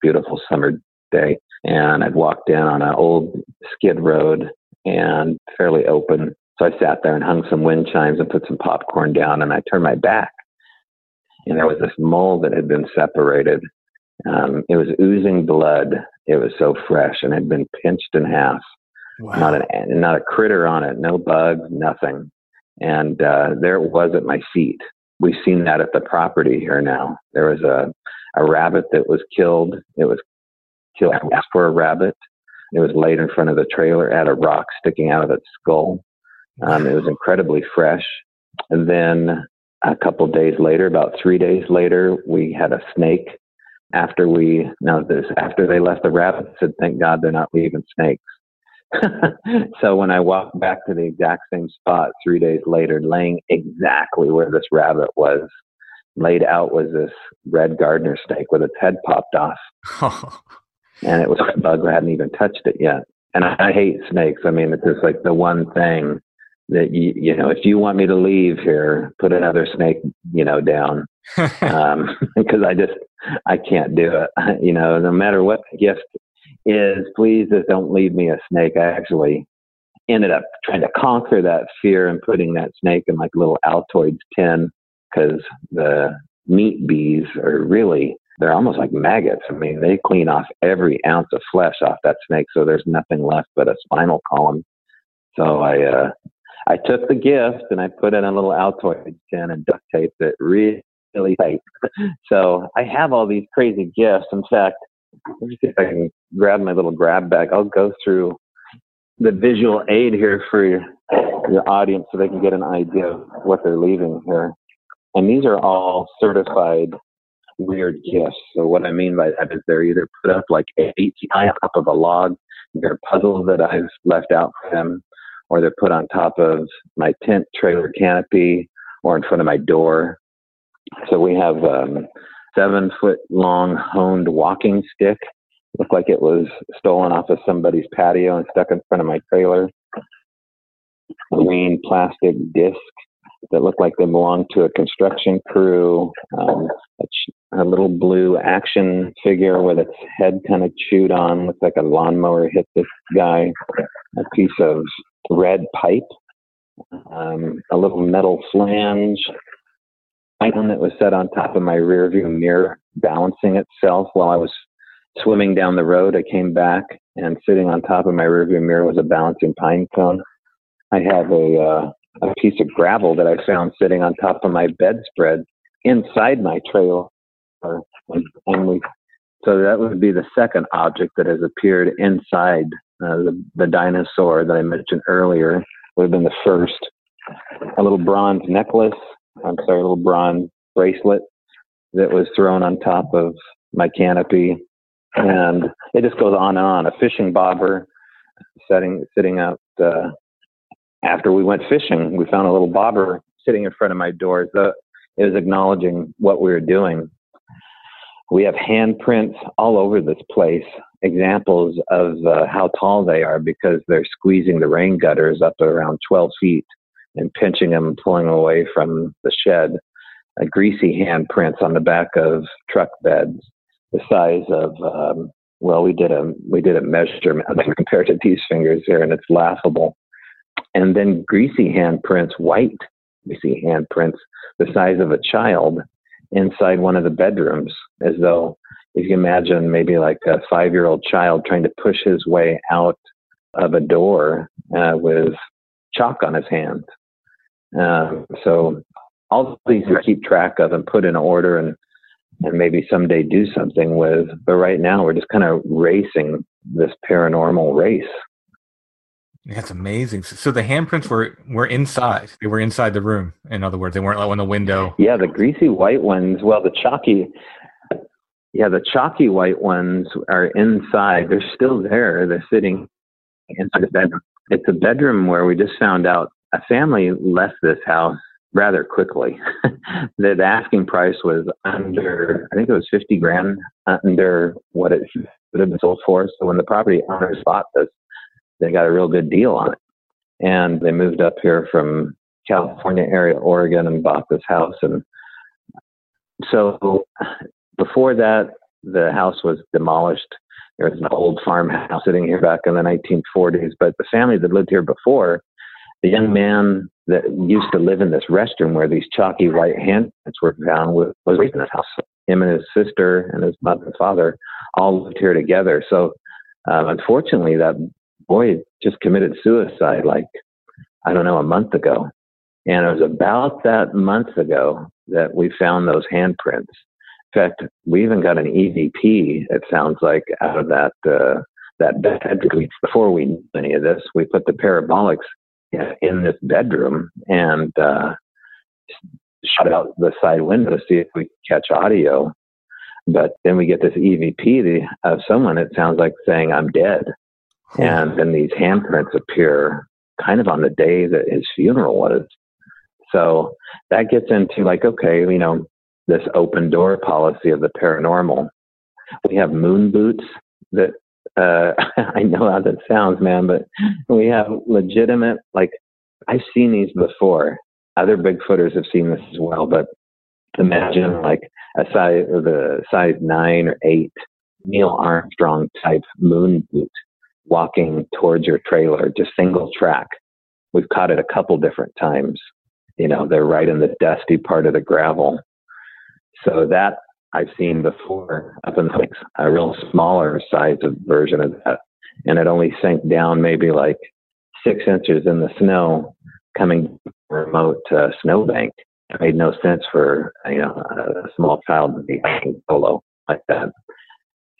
beautiful summer day. And I'd walked in on an old skid road and fairly open. So I sat there and hung some wind chimes and put some popcorn down, and I turned my back. And there was this mole that had been separated. It was oozing blood. It was so fresh and had been pinched in half. Wow. Not a critter on it, no bugs, nothing. And there it was at my feet. We've seen that at the property here now. There was a rabbit that was killed. It was killed for a rabbit. It was laid in front of the trailer. It had a rock sticking out of its skull. It was incredibly fresh. And then a couple days later, about 3 days later, we had a snake. After they left the rabbit, I said, "Thank God they're not leaving snakes." So when I walked back to the exact same spot 3 days later, laying exactly where this rabbit was laid out, was this red gardener snake with its head popped off. And it was a bug that hadn't even touched it yet. And I hate snakes. I mean, it's just like the one thing that, you know, if you want me to leave here, put another snake, you know, down. Because I can't do it. You know, no matter what the gift is, please just don't leave me a snake. I actually ended up trying to conquer that fear and putting that snake in like little Altoids tin, because the meat bees are really, they're almost like maggots. I mean, they clean off every ounce of flesh off that snake, so there's nothing left but a spinal column. So I took the gift and I put it in a little Altoid tin and duct taped it really tight. So I have all these crazy gifts. In fact, let me see if I can grab my little grab bag. I'll go through the visual aid here for your audience so they can get an idea of what they're leaving here. And these are all certified weird gifts. So what I mean by that is they're either put up like 8 feet high on top of a log. They're puzzles that I've left out for them, or they're put on top of my tent trailer canopy or in front of my door. So we have 7 foot long honed walking stick. Looked like it was stolen off of somebody's patio and stuck in front of my trailer. Green plastic disc that looked like they belonged to a construction crew. A little blue action figure with its head kind of chewed on. Looks like a lawnmower hit this guy. A piece of red pipe. A little metal flange. Item that was set on top of my rear view mirror, balancing itself while I was swimming down the road. I came back, and sitting on top of my rear view mirror was a balancing pine cone. I have a piece of gravel that I found sitting on top of my bedspread inside my trailer. So that would be the second object that has appeared inside the dinosaur that I mentioned earlier. Would have been the first. A little bronze necklace. A little bronze bracelet that was thrown on top of my canopy. And it just goes on and on. A fishing bobber sitting out. After we went fishing, we found a little bobber sitting in front of my door. It was acknowledging what we were doing. We have handprints all over this place, examples of how tall they are, because they're squeezing the rain gutters up to around 12 feet. And pinching them and pulling away from the shed. Greasy handprints on the back of truck beds. The size of we did a measurement compared to these fingers here, and it's laughable. And then greasy handprints, white greasy handprints, the size of a child inside one of the bedrooms, as though, if you imagine, maybe like a 5-year-old child trying to push his way out of a door with chalk on his hand. So all these to keep track of and put in order and maybe someday do something with. But right now we're just kind of racing this paranormal race. That's amazing. So the handprints were inside. They were inside the room. In other words, they weren't like on the window. Yeah, the greasy white ones. Well, the chalky white ones are inside. They're still there. They're sitting inside the bedroom. It's a bedroom where we just found out a family left this house rather quickly. The asking price was under, I think it was $50,000 under what it would have been sold for. So when the property owners bought this, they got a real good deal on it. And they moved up here from California area, Oregon, and bought this house. And so before that, the house was demolished. There was an old farmhouse sitting here back in the 1940s. But the family that lived here before, the young man that used to live in this restroom where these chalky white handprints were found was raised in this house. Him and his sister and his mother and father all lived here together. So unfortunately, that boy just committed suicide a month ago. And it was about that month ago that we found those handprints. In fact, we even got an EVP, it sounds like, out of that bed. Before we knew any of this, we put the parabolics in this bedroom and shut out the side window to see if we could catch audio. But then we get this EVP of someone, it sounds like, saying, "I'm dead." And then these handprints appear kind of on the day that his funeral was. So that gets into this open door policy of the paranormal. We have moon boots that, I know how that sounds, man, but we have legitimate, I've seen these before. Other Bigfooters have seen this as well, but imagine the size 9 or 8 Neil Armstrong type moon boot, walking towards your trailer, just single track. We've caught it a couple different times. They're right in the dusty part of the gravel. So that I've seen before up in a real smaller size of version of that. And it only sank down maybe 6 inches in the snow coming from a remote snowbank. It made no sense for, a small child to be hanging solo like that.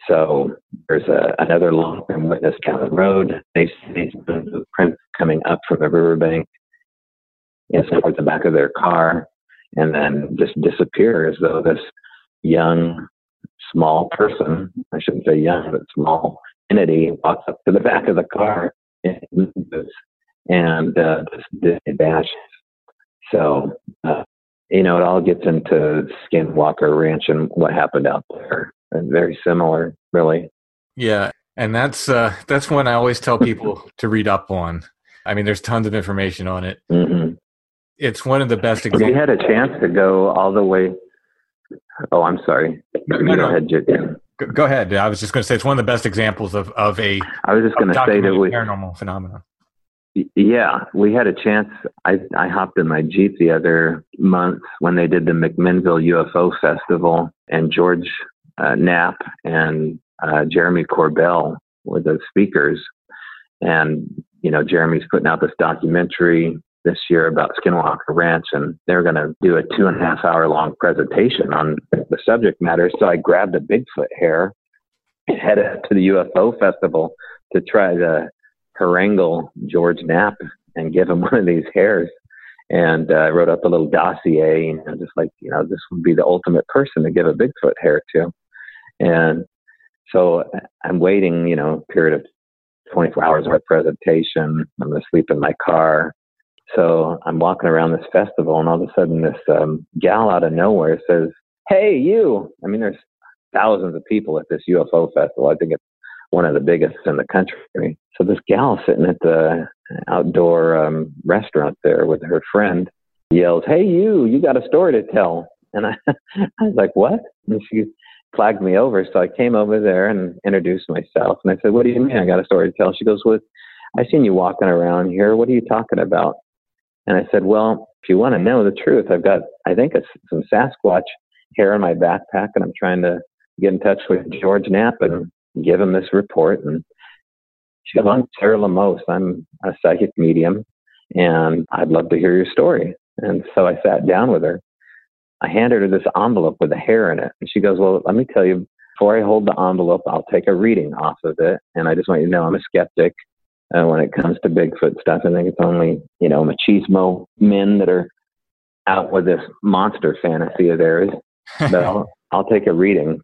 So there's another long-term witness down the road. They see these prints coming up from the riverbank towards the back of their car, and then just disappear as though this young, small person, I shouldn't say young, but small entity, walks up to the back of the car and just dashes. So, it all gets into Skinwalker Ranch and what happened out there. Very similar, really. Yeah, and that's one I always tell people to read up on. I mean, there's tons of information on it. Mm-hmm. It's one of the best examples. We had a chance to go all the way. Oh, I'm sorry. Go ahead. I was just going to say it's one of the best examples of a. I was just going to say that we paranormal phenomenon. Yeah, we had a chance. I hopped in my Jeep the other month when they did the McMinnville UFO Festival, and George Knapp and Jeremy Corbell were the speakers. And, Jeremy's putting out this documentary this year about Skinwalker Ranch, and they're going to do a 2.5 hour long presentation on the subject matter. So I grabbed a Bigfoot hair and headed to the UFO Festival to try to harangue George Knapp and give him one of these hairs. And I wrote up a little dossier, this would be the ultimate person to give a Bigfoot hair to. And so I'm waiting, a period of 24 hours of a presentation. I'm going to sleep in my car. So I'm walking around this festival, and all of a sudden this gal out of nowhere says, "Hey, you." I mean, there's thousands of people at this UFO festival. I think it's one of the biggest in the country. So this gal sitting at the outdoor restaurant there with her friend yells, "Hey, you got a story to tell." And I was like, "What?" And she flagged me over. So I came over there and introduced myself. And I said, "What do you mean I got a story to tell?" She goes, "Well, I seen you walking around here. What are you talking about?" And I said, "Well, if you want to know the truth, I've got, I think, some Sasquatch hair in my backpack, and I'm trying to get in touch with George Knapp and give him this report." And she goes, "I'm Sarah Lamos. I'm a psychic medium, and I'd love to hear your story." And so I sat down with her. I handed her this envelope with a hair in it. And she goes, well, let me tell you, before I hold the envelope, I'll take a reading off of it. And I just want you to know I'm a skeptic when it comes to Bigfoot stuff. I think it's only, you know, machismo men that are out with this monster fantasy of theirs. But I'll take a reading.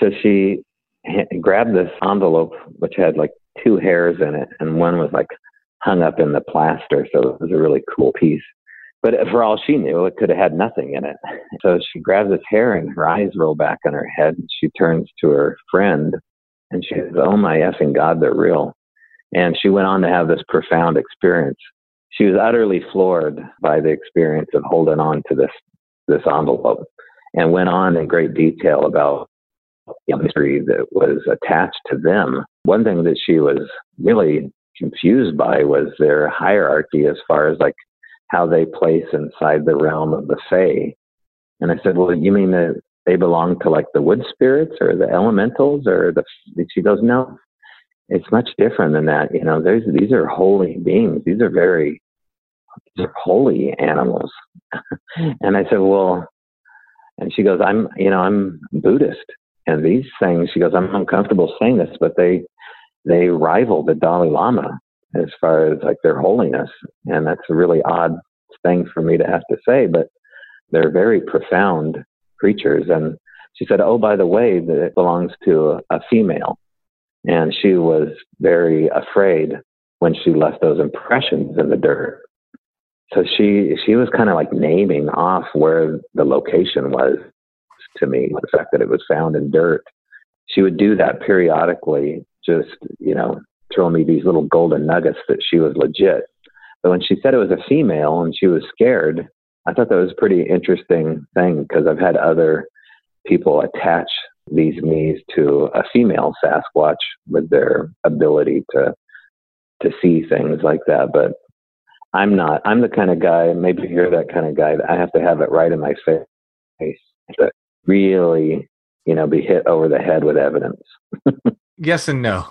So she grabbed this envelope, which had like two hairs in it. And one was like hung up in the plaster. So it was a really cool piece. But for all she knew, it could have had nothing in it. So she grabs this hair and her eyes roll back on her head. And she turns to her friend and she says, oh my effing God, they're real. And she went on to have this profound experience. She was utterly floored by the experience of holding on to this envelope, and went on in great detail about the mystery that was attached to them. One thing that she was really confused by was their hierarchy as far as like how they place inside the realm of the Fae. And I said, well, you mean that they belong to like the wood spirits or the elementals or the... She goes, no, it's much different than that. You know, these are holy beings. These are holy animals. And I said, well, and she goes, I'm Buddhist. And these things, she goes, I'm uncomfortable saying this, but they rival the Dalai Lama as far as like their holiness. And that's a really odd thing for me to have to say, but they're very profound creatures. And she said, oh, by the way, that it belongs to a female. And she was very afraid when she left those impressions in the dirt. So she was kind of like naming off where the location was to me, the fact that it was found in dirt. She would do that periodically, just, you know, throw me these little golden nuggets that she was legit. But when she said it was a female and she was scared, I thought that was a pretty interesting thing, because I've had other people attach these knees to a female Sasquatch with their ability to see things like that. But I'm not. I'm the kind of guy, maybe you're that kind of guy, that I have to have it right in my face to really, you know, be hit over the head with evidence. Yes and no.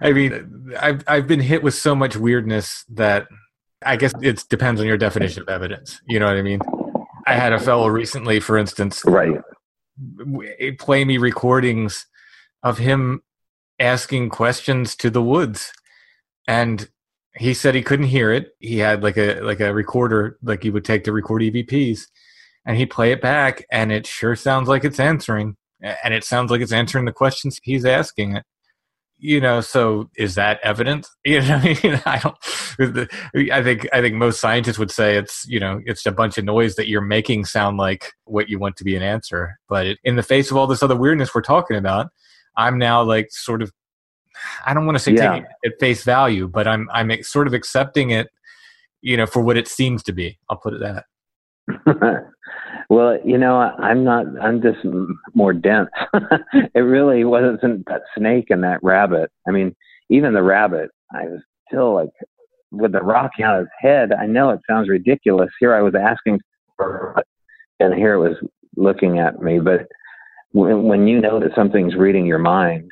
I mean, I've been hit with so much weirdness that I guess it depends on your definition of evidence. You know what I mean? I had a fellow recently, for instance, right, play me recordings of him asking questions to the woods, and he said he couldn't hear it. He had like a recorder, like he would take to record EVPs, and he'd play it back, and it sure sounds like it's answering. And it sounds like it's answering the questions he's asking. You know, so is that evidence? You know, I mean, I think most scientists would say it's, you know, it's a bunch of noise that you're making sound like what you want to be an answer. But in the face of all this other weirdness we're talking about, I'm now like sort of, I don't want to say taking it at face value, but I'm sort of accepting it, you know, for what it seems to be. I'll put it that. Well, you know, I'm just more dense. It really wasn't that snake and that rabbit. I mean, even the rabbit, I was still like with the rock out of his head. I know it sounds ridiculous. Here I was asking for it, and here it was looking at me. But when you know that something's reading your mind,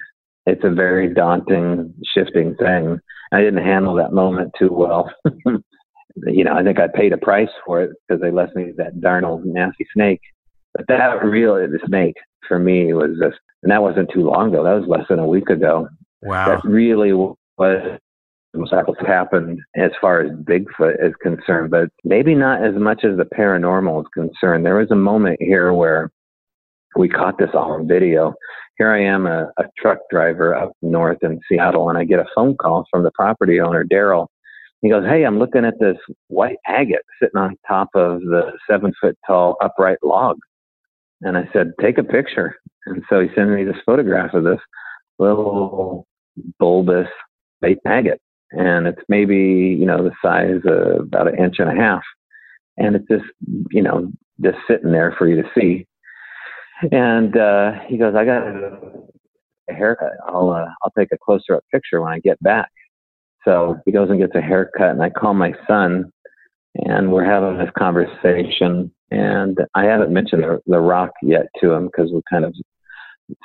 it's a very daunting, shifting thing. I didn't handle that moment too well. You know, I think I paid a price for it because they left me that darn old nasty snake. But that really, the snake for me was just, and that wasn't too long ago. That was less than a week ago. Wow. That really was what's happened as far as Bigfoot is concerned, but maybe not as much as the paranormal is concerned. There was a moment here where we caught this all on video. Here I am, a truck driver up north in Seattle, and I get a phone call from the property owner, Daryl. He goes, hey, I'm looking at this white agate sitting on top of the 7-foot-tall upright log. And I said, take a picture. And so he sent me this photograph of this little bulbous agate. And it's maybe, you know, the size of about 1.5 inches. And it's just, you know, just sitting there for you to see. And he goes, I got a haircut. I'll take a closer-up picture when I get back. So he goes and gets a haircut, and I call my son, and we're having this conversation. And I haven't mentioned the rock yet to him because we're kind of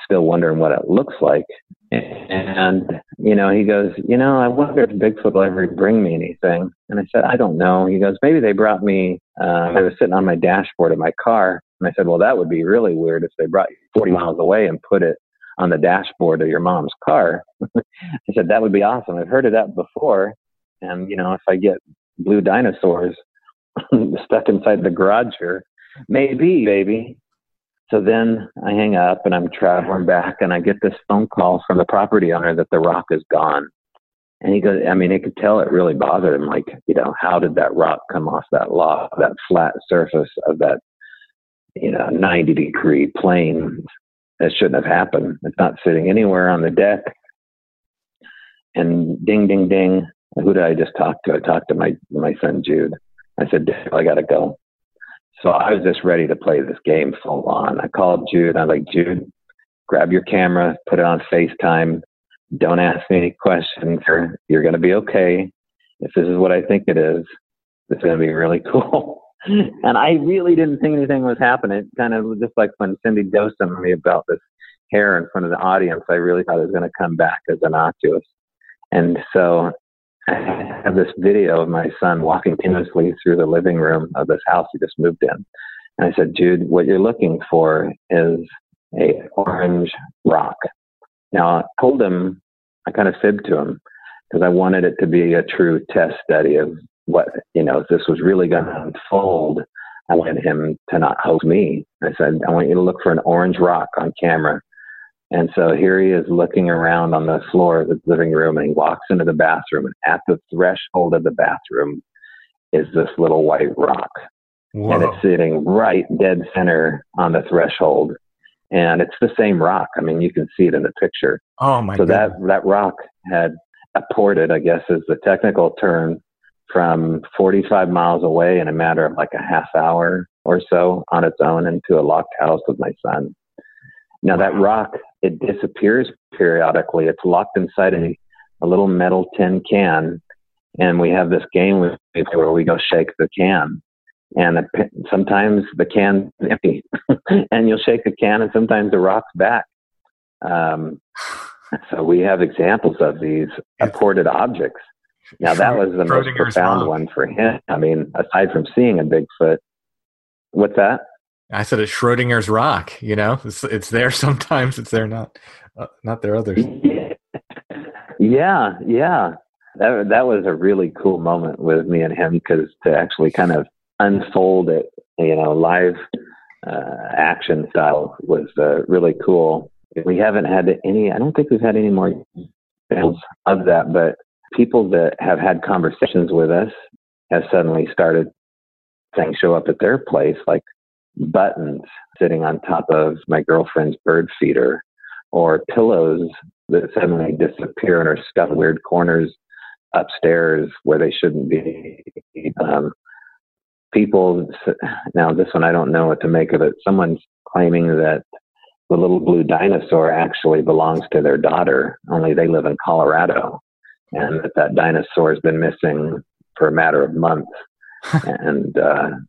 still wondering what it looks like. And, you know, he goes, you know, I wonder if Bigfoot will ever bring me anything. And I said, I don't know. He goes, maybe they brought me, I was sitting on my dashboard of my car. And I said, well, that would be really weird if they brought you 40 miles away and put it on the dashboard of your mom's car. I said, that would be awesome. I've heard of that before. And, you know, if I get blue dinosaurs stuck inside the garage here, maybe, baby. So then I hang up and I'm traveling back and I get this phone call from the property owner that the rock is gone. And he goes, I mean, he could tell it really bothered him. Like, you know, how did that rock come off that log, that flat surface of that, you know, 90-degree plane? That shouldn't have happened. It's not sitting anywhere on the deck. And ding, ding, ding. Who did I just talk to? I talked to my son, Jude. I said, I got to go. So I was just ready to play this game full on. I called Jude. I was like, Jude, grab your camera, put it on FaceTime. Don't ask me any questions. You're going to be okay. If this is what I think it is, it's going to be really cool. And I really didn't think anything was happening. Kind of just like when Cindy Dosen me about this hair in front of the audience, I really thought it was going to come back as innocuous. And so I have this video of my son walking penously through the living room of this house he just moved in. And I said, Jude, what you're looking for is a orange rock. Now, I told him, I kind of fibbed to him because I wanted it to be a true test study of what, you know, if this was really going to unfold. I wanted him to not hoax me. I said, I want you to look for an orange rock on camera. And so here he is looking around on the floor of the living room, and he walks into the bathroom, and at the threshold of the bathroom is this little white rock. Whoa. And it's sitting right dead center on the threshold. And it's the same rock. I mean, you can see it in the picture. Oh my God. So that rock had apported, I guess is the technical term, from 45 miles away in a matter of like a half hour or so on its own into a locked house with my son. Now that rock, it disappears periodically. It's locked inside a little metal tin can. And we have this game where we go shake the can. And sometimes the can is empty and you'll shake the can and sometimes the rock's back. So we have examples of these apported objects. Now that was the most profound one for him. I mean, aside from seeing a Bigfoot, what's that? I said it's Schrodinger's rock, you know, it's there sometimes, it's there not there others. Yeah. That was a really cool moment with me and him, because to actually kind of unfold it, you know, live action style was really cool. We haven't had any, I don't think we've had any more examples of that, but people that have had conversations with us have suddenly started things show up at their place, like buttons sitting on top of my girlfriend's bird feeder, or pillows that suddenly disappear and are stuck in weird corners upstairs where they shouldn't be. People, now this one I don't know what to make of it. Someone's claiming that the little blue dinosaur actually belongs to their daughter, only they live in Colorado, and that dinosaur has been missing for a matter of months. And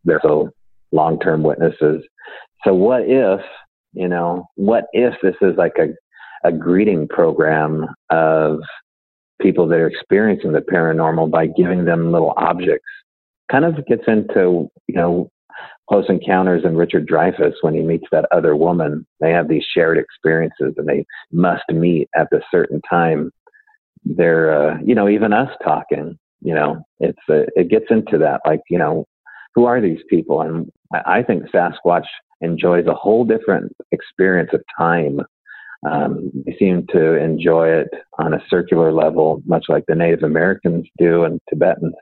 they're so long-term witnesses. So what if, you know, what if this is like a greeting program of people that are experiencing the paranormal by giving them little objects? Kind of gets into, you know, Close Encounters and Richard Dreyfuss, when he meets that other woman, they have these shared experiences and they must meet at a certain time. They're, you know, even us talking, you know, it gets into that, like, you know, who are these people? And I think Sasquatch enjoys a whole different experience of time. They seem to enjoy it on a circular level, much like the Native Americans do and Tibetans,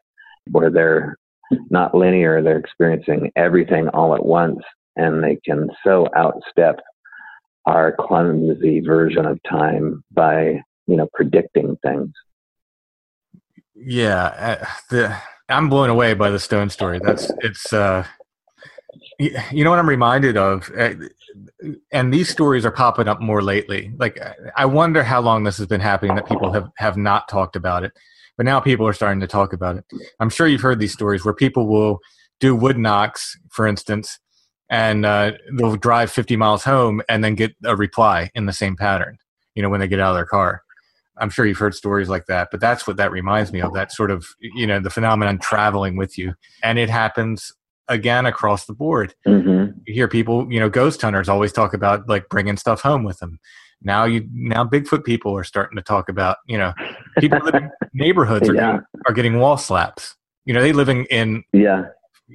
where they're not linear. They're experiencing everything all at once, and they can so outstep our clumsy version of time by, you know, predicting things. Yeah. I'm blown away by the stone story. You know what I'm reminded of? And these stories are popping up more lately. Like, I wonder how long this has been happening that people have not talked about it. But now people are starting to talk about it. I'm sure you've heard these stories where people will do wood knocks, for instance, and they'll drive 50 miles home and then get a reply in the same pattern. you know, when they get out of their car. I'm sure you've heard stories like that, but that's what that reminds me of, that sort of, you know, the phenomenon traveling with you. And it happens again across the board. Mm-hmm. You hear people, you know, ghost hunters always talk about like bringing stuff home with them. Now Bigfoot people are starting to talk about, you know, people living neighborhoods are getting wall slaps. You know, they live in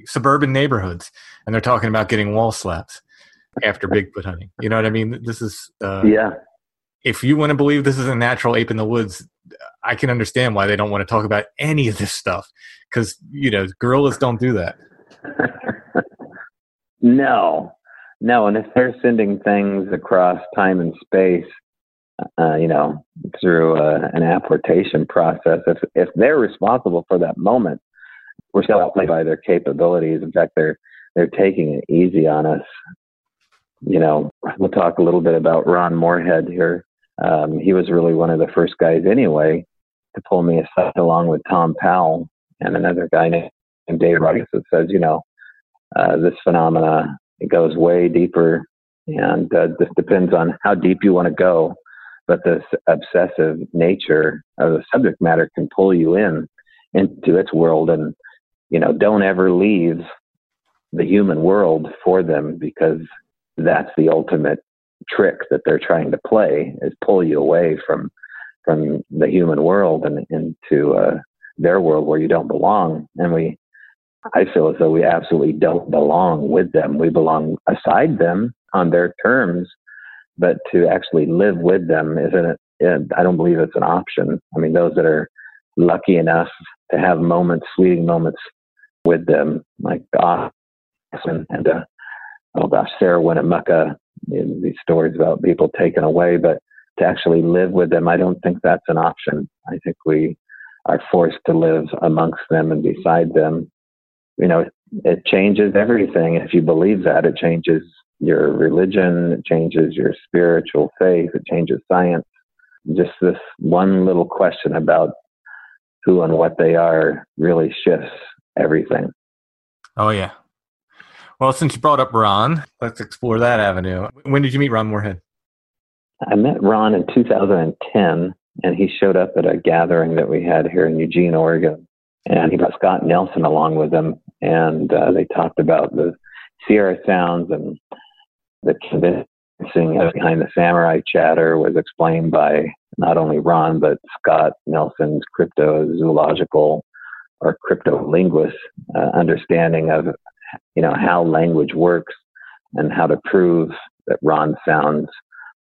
suburban neighborhoods, and they're talking about getting wall slaps after Bigfoot hunting. You know what I mean? This is if you want to believe this is a natural ape in the woods, I can understand why they don't want to talk about any of this stuff, because, you know, gorillas don't do that. No. And if they're sending things across time and space, you know, through an application process, if they're responsible for that moment, we're still outplayed by their capabilities. In fact, they're taking it easy on us. You know, we'll talk a little bit about Ron Moorhead here. He was really one of the first guys anyway to pull me aside, along with Tom Powell and another guy named David Rodgers, that says, you know, this phenomena, it goes way deeper, and this depends on how deep you want to go. But this obsessive nature of the subject matter can pull you into its world, and, you know, don't ever leave the human world for them, because that's the ultimate trick that they're trying to play, is pull you away from the human world and into their world where you don't belong. And I feel as though we absolutely don't belong with them. We belong aside them on their terms, but to actually live with them isn't it? I don't believe it's an option. I mean, those that are lucky enough to have moments, fleeting moments with them, like Sarah Winnemucca, these stories about people taken away, but to actually live with them, I don't think that's an option. I think we are forced to live amongst them and beside them. You know, it changes everything. If you believe that, it changes your religion, it changes your spiritual faith, it changes science. Just this one little question about who and what they are really shifts everything. Oh, yeah. Well, since you brought up Ron, let's explore that avenue. When did you meet Ron Moorhead? I met Ron in 2010, and he showed up at a gathering that we had here in Eugene, Oregon. And he brought Scott Nelson along with him, and they talked about the Sierra Sounds, and the convincing behind the samurai chatter was explained by not only Ron, but Scott Nelson's cryptozoological or crypto-linguist understanding of, you know, how language works and how to prove that Ron sounds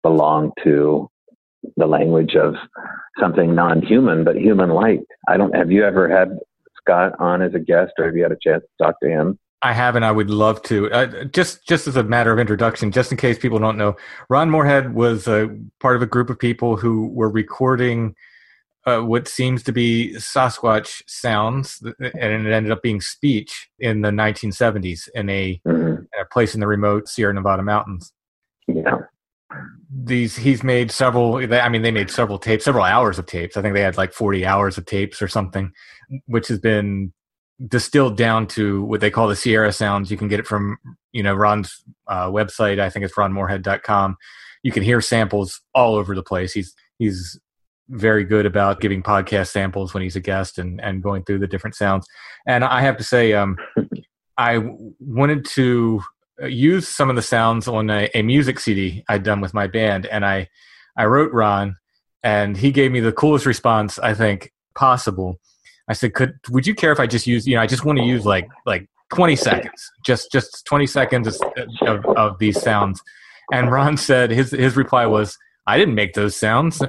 belong to the language of something non-human, but human-like. Have you ever had Scott on as a guest, or have you had a chance to talk to him? I haven't. I would love to. Just as a matter of introduction, just in case people don't know, Ron Moorhead was part of a group of people who were recording what seems to be Sasquatch sounds, and it ended up being speech in the 1970s in a place in the remote Sierra Nevada mountains. Yeah. He's made several. I mean, they made several tapes, several hours of tapes. I think they had like 40 hours of tapes or something, which has been distilled down to what they call the Sierra Sounds. You can get it from, you know, Ron's website. I think it's ronmoorhead.com. You can hear samples all over the place. He's very good about giving podcast samples when he's a guest and going through the different sounds. And I have to say, I wanted to used some of the sounds on a music CD I'd done with my band, and I wrote Ron, and he gave me the coolest response I think possible. I said, would you care if I just use, you know, I just want to use like 20 seconds, just 20 seconds of these sounds. And Ron said, his reply was, I didn't make those sounds.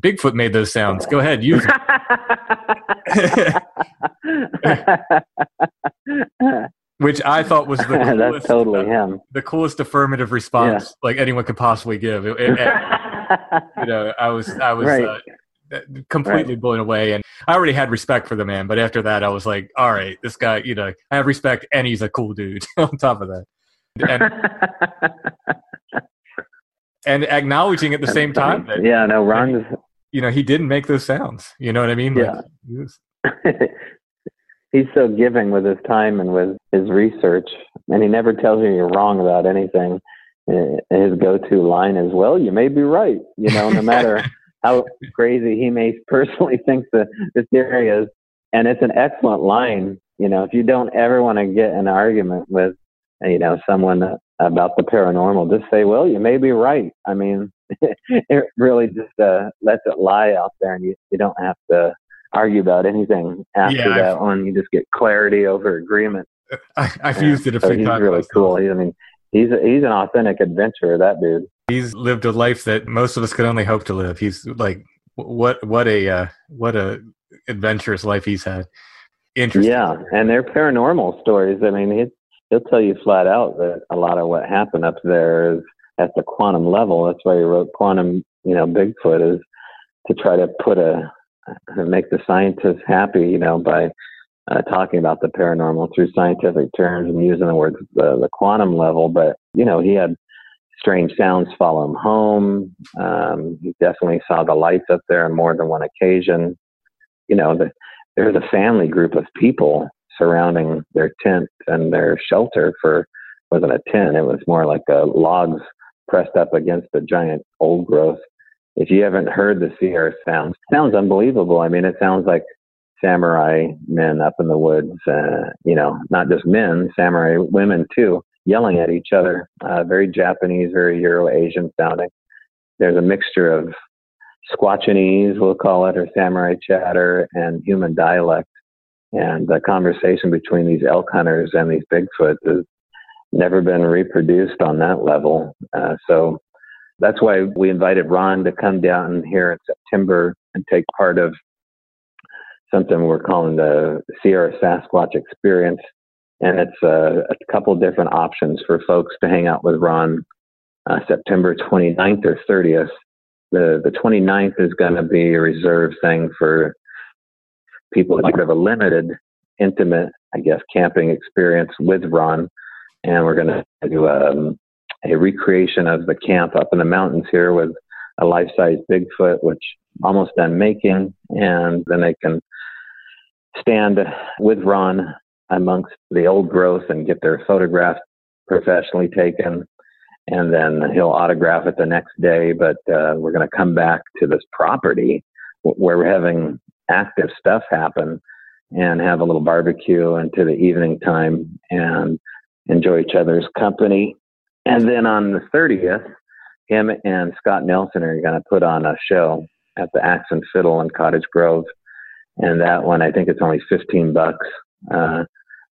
Bigfoot made those sounds. Go ahead, use them. Which I thought was the coolest, that's totally him. The coolest affirmative response like anyone could possibly give. You know, I was right. Completely blown away, and I already had respect for the man. But after that, I was like, all right, this guy, you know, I have respect, and he's a cool dude. On top of that, and acknowledging at the same time that Ron, you know, he didn't make those sounds. You know what I mean? Yeah. He's so giving with his time and with his research, and he never tells you you're wrong about anything. his go-to line is, well, you may be right, you know, no matter how crazy he may personally think that this theory is. And it's an excellent line. You know, if you don't ever want to get an argument with, you know, someone about the paranormal, just say, well, you may be right. I mean, it really just lets it lie out there, and you don't have to argue about anything after that one. You just get clarity over agreement. I've used it a few times. He's really cool. I mean, he's an authentic adventurer, that dude. He's lived a life that most of us could only hope to live. He's like, what a adventurous life he's had. Interesting. Yeah, and they're paranormal stories. I mean, he'll tell you flat out that a lot of what happened up there is at the quantum level. That's why he wrote Quantum, you know, Bigfoot, is to try to make the scientists happy, you know, by talking about the paranormal through scientific terms and using the words the quantum level. But, you know, he had strange sounds follow him home. He definitely saw the lights up there on more than one occasion. You know, there's a family group of people surrounding their tent and their shelter wasn't a tent. It was more like logs pressed up against a giant old growth. If you haven't heard the Sierra Sounds, it sounds unbelievable. I mean, it sounds like samurai men up in the woods, you know, not just men, samurai women too, yelling at each other. Very Japanese, very Euro-Asian sounding. There's a mixture of Squatchinese, we'll call it, or samurai chatter, and human dialect. And the conversation between these elk hunters and these Bigfoot has never been reproduced on that level. So that's why we invited Ron to come down here in September and take part of something we're calling the Sierra Sasquatch Experience. And it's a couple different options for folks to hang out with Ron September 29th or 30th. The 29th is going to be a reserved thing for people that have a limited, intimate, I guess, camping experience with Ron. And we're going to do a recreation of the camp up in the mountains here with a life-size Bigfoot, which almost done making. And then they can stand with Ron amongst the old growth and get their photograph professionally taken. And then he'll autograph it the next day. But we're going to come back to this property where we're having active stuff happen and have a little barbecue into the evening time and enjoy each other's company. And then on the 30th, him and Scott Nelson are going to put on a show at the Axe and Fiddle in Cottage Grove. And that one, I think it's only $15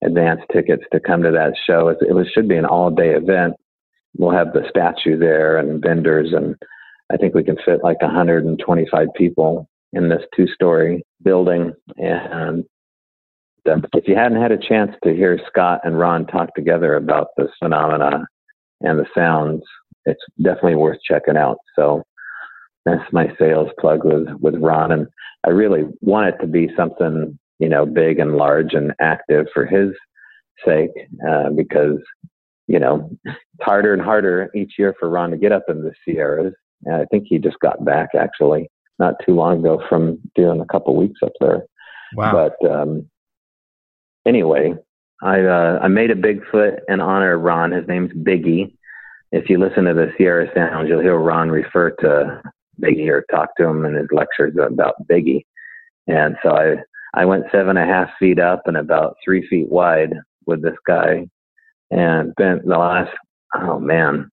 advance tickets to come to that show. It should be an all-day event. We'll have the statue there and vendors, and I think we can fit like 125 people in this 2-story building. And if you hadn't had a chance to hear Scott and Ron talk together about this phenomena and the sounds, it's definitely worth checking out. So that's my sales plug with Ron. And I really want it to be something, you know, big and large and active for his sake, because, you know, it's harder and harder each year for Ron to get up in the Sierras. And I think he just got back, actually, not too long ago from doing a couple weeks up there. Wow. But anyway, I made a Bigfoot in honor of Ron. His name's Biggie. If you listen to the Sierra Sounds, you'll hear Ron refer to Biggie or talk to him in his lectures about Biggie. And so I went 7.5 feet up and about 3 feet wide with this guy, and bent the last, I'm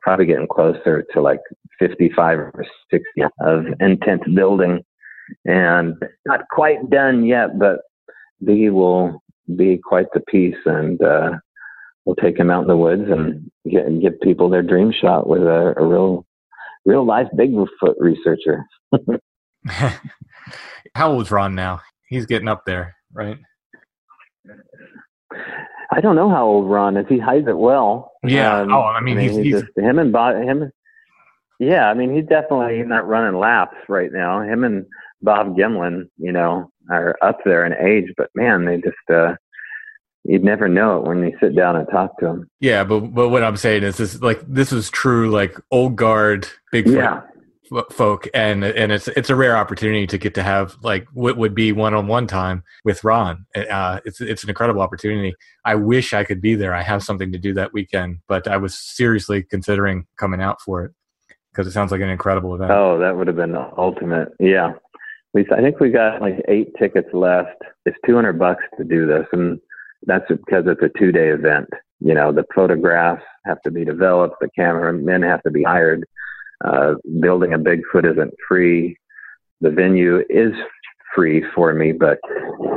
probably getting closer to like 55 or 60 of intense building, and not quite done yet, but Biggie will be quite the piece, and we'll take him out in the woods and give people their dream shot with a real life Bigfoot researcher. How old's Ron now? He's getting up there, right? I don't know how old Ron is. He hides it well. Yeah. He's just him and Bob. Yeah. I mean, he's definitely not running laps right now. Him and Bob Gimlin, you know, are up there in age, but man, they just, you'd never know it when you sit down and talk to them. Yeah. But what I'm saying is this was true, like old guard Bigfoot folk, and it's a rare opportunity to get to have like what would be one-on-one time with Ron. It's an incredible opportunity. I wish I could be there. I have something to do that weekend, but I was seriously considering coming out for it because it sounds like an incredible event. Oh, that would have been the ultimate. Yeah. I think we got like 8 tickets left. It's $200 to do this. And that's because it's a 2-day event. You know, the photographs have to be developed. The cameramen have to be hired. Building a Bigfoot isn't free. The venue is free for me, but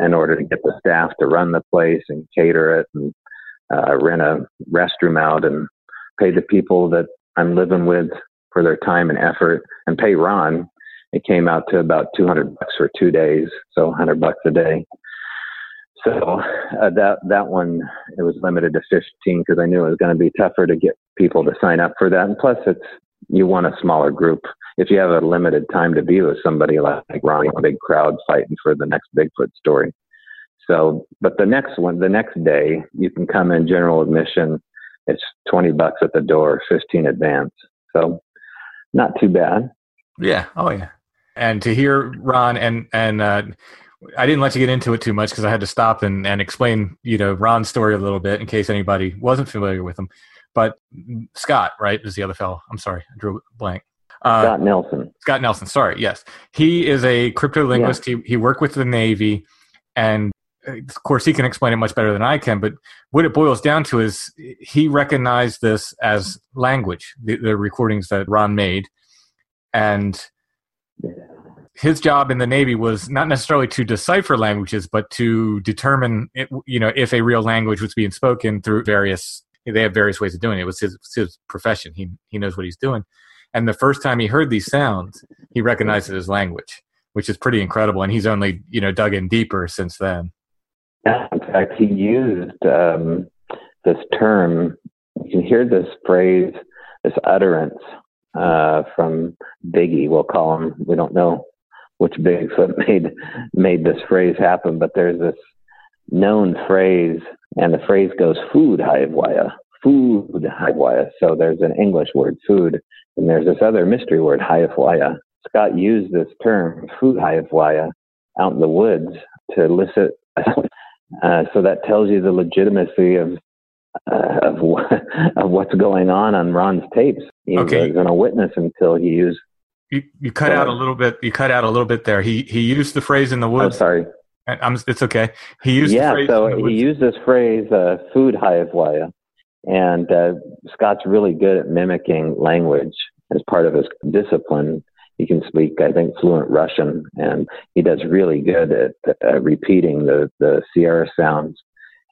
in order to get the staff to run the place and cater it and rent a restroom out and pay the people that I'm living with for their time and effort and pay Ron, it came out to about $200 for 2 days, so $100 a day. So that one, it was limited to 15 because I knew it was going to be tougher to get people to sign up for that. And plus, you want a smaller group. If you have a limited time to be with somebody like Ron, a big crowd fighting for the next Bigfoot story. So, but the next day, you can come in general admission. It's $20 at the door, 15 advance. So, not too bad. Yeah. Oh, yeah. And to hear Ron and I didn't let you get into it too much because I had to stop and explain, you know, Ron's story a little bit in case anybody wasn't familiar with him. But Scott, right, is the other fellow. I'm sorry, I drew a blank. Scott Nelson. Scott Nelson. Sorry. Yes, he is a cryptolinguist. Yeah. He worked with the Navy, and of course he can explain it much better than I can. But what it boils down to is he recognized this as language, the recordings that Ron made. And his job in the Navy was not necessarily to decipher languages, but to determine, if a real language was being spoken through they have various ways of doing it. It was his profession. He knows what he's doing. And the first time he heard these sounds, he recognized it as language, which is pretty incredible. And he's only, dug in deeper since then. In fact, he used this term. You can hear this phrase, this utterance, from Biggie, we'll call him. We don't know which Bigfoot made this phrase happen, but there's this known phrase, and the phrase goes food highwire. So there's an English word, food, and there's this other mystery word, highwire. Scott used this term, food highwire, out in the woods to elicit. So that tells you the legitimacy of what's going on Ron's tapes. He was going to witness until he used. You cut out a little bit. You cut out a little bit there. He used the phrase in the woods. I'm sorry. It's okay. He used. Yeah. The phrase so in the woods. He used this phrase, "food highwire," and Scott's really good at mimicking language as part of his discipline. He can speak, I think, fluent Russian, and he does really good at repeating the Sierra sounds.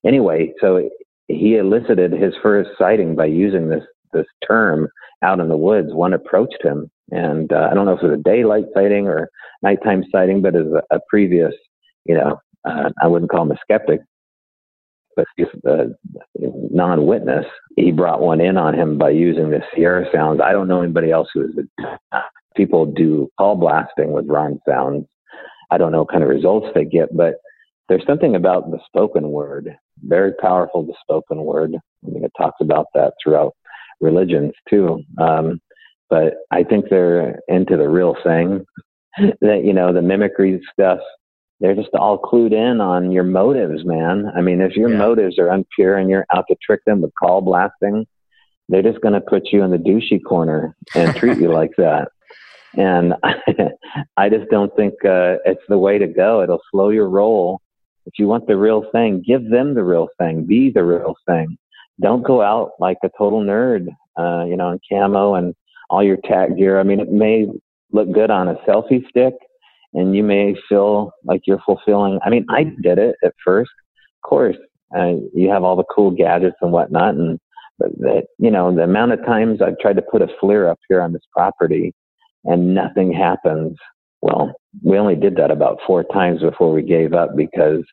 Anyway, so he elicited his first sighting by using this term out in the woods. One approached him, and I don't know if it was a daylight sighting or nighttime sighting, but as a previous, I wouldn't call him a skeptic, but he's a non-witness. He brought one in on him by using the Sierra sounds. I don't know anybody else who is. People do call blasting with Ron sounds. I don't know what kind of results they get, but there's something about the spoken word, very powerful, the spoken word. I mean, it talks about that throughout religions too. But I think they're into the real thing, that, the mimicry stuff. They're just all clued in on your motives, man. I mean, if your motives are impure and you're out to trick them with call blasting, they're just going to put you in the douchey corner and treat you like that. And I just don't think it's the way to go. It'll slow your roll. If you want the real thing, give them the real thing. Be the real thing. Don't go out like a total nerd, in camo and all your tag gear. I mean, it may look good on a selfie stick, and you may feel like you're fulfilling. I mean, I did it at first. Of course, you have all the cool gadgets and whatnot. But the amount of times I've tried to put a flare up here on this property and nothing happens. Well, we only did that about 4 times before we gave up because,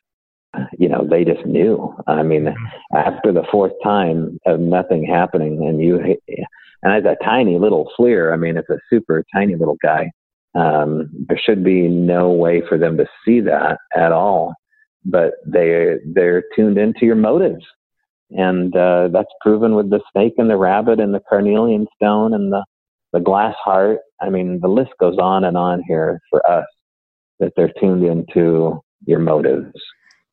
they just knew. I mean, after the 4th time of nothing happening, and as a tiny little FLIR, I mean, it's a super tiny little guy. There should be no way for them to see that at all. But they're tuned into your motives, and that's proven with the snake and the rabbit and the carnelian stone and the the glass heart. I mean, the list goes on and on here for us, that they're tuned into your motives.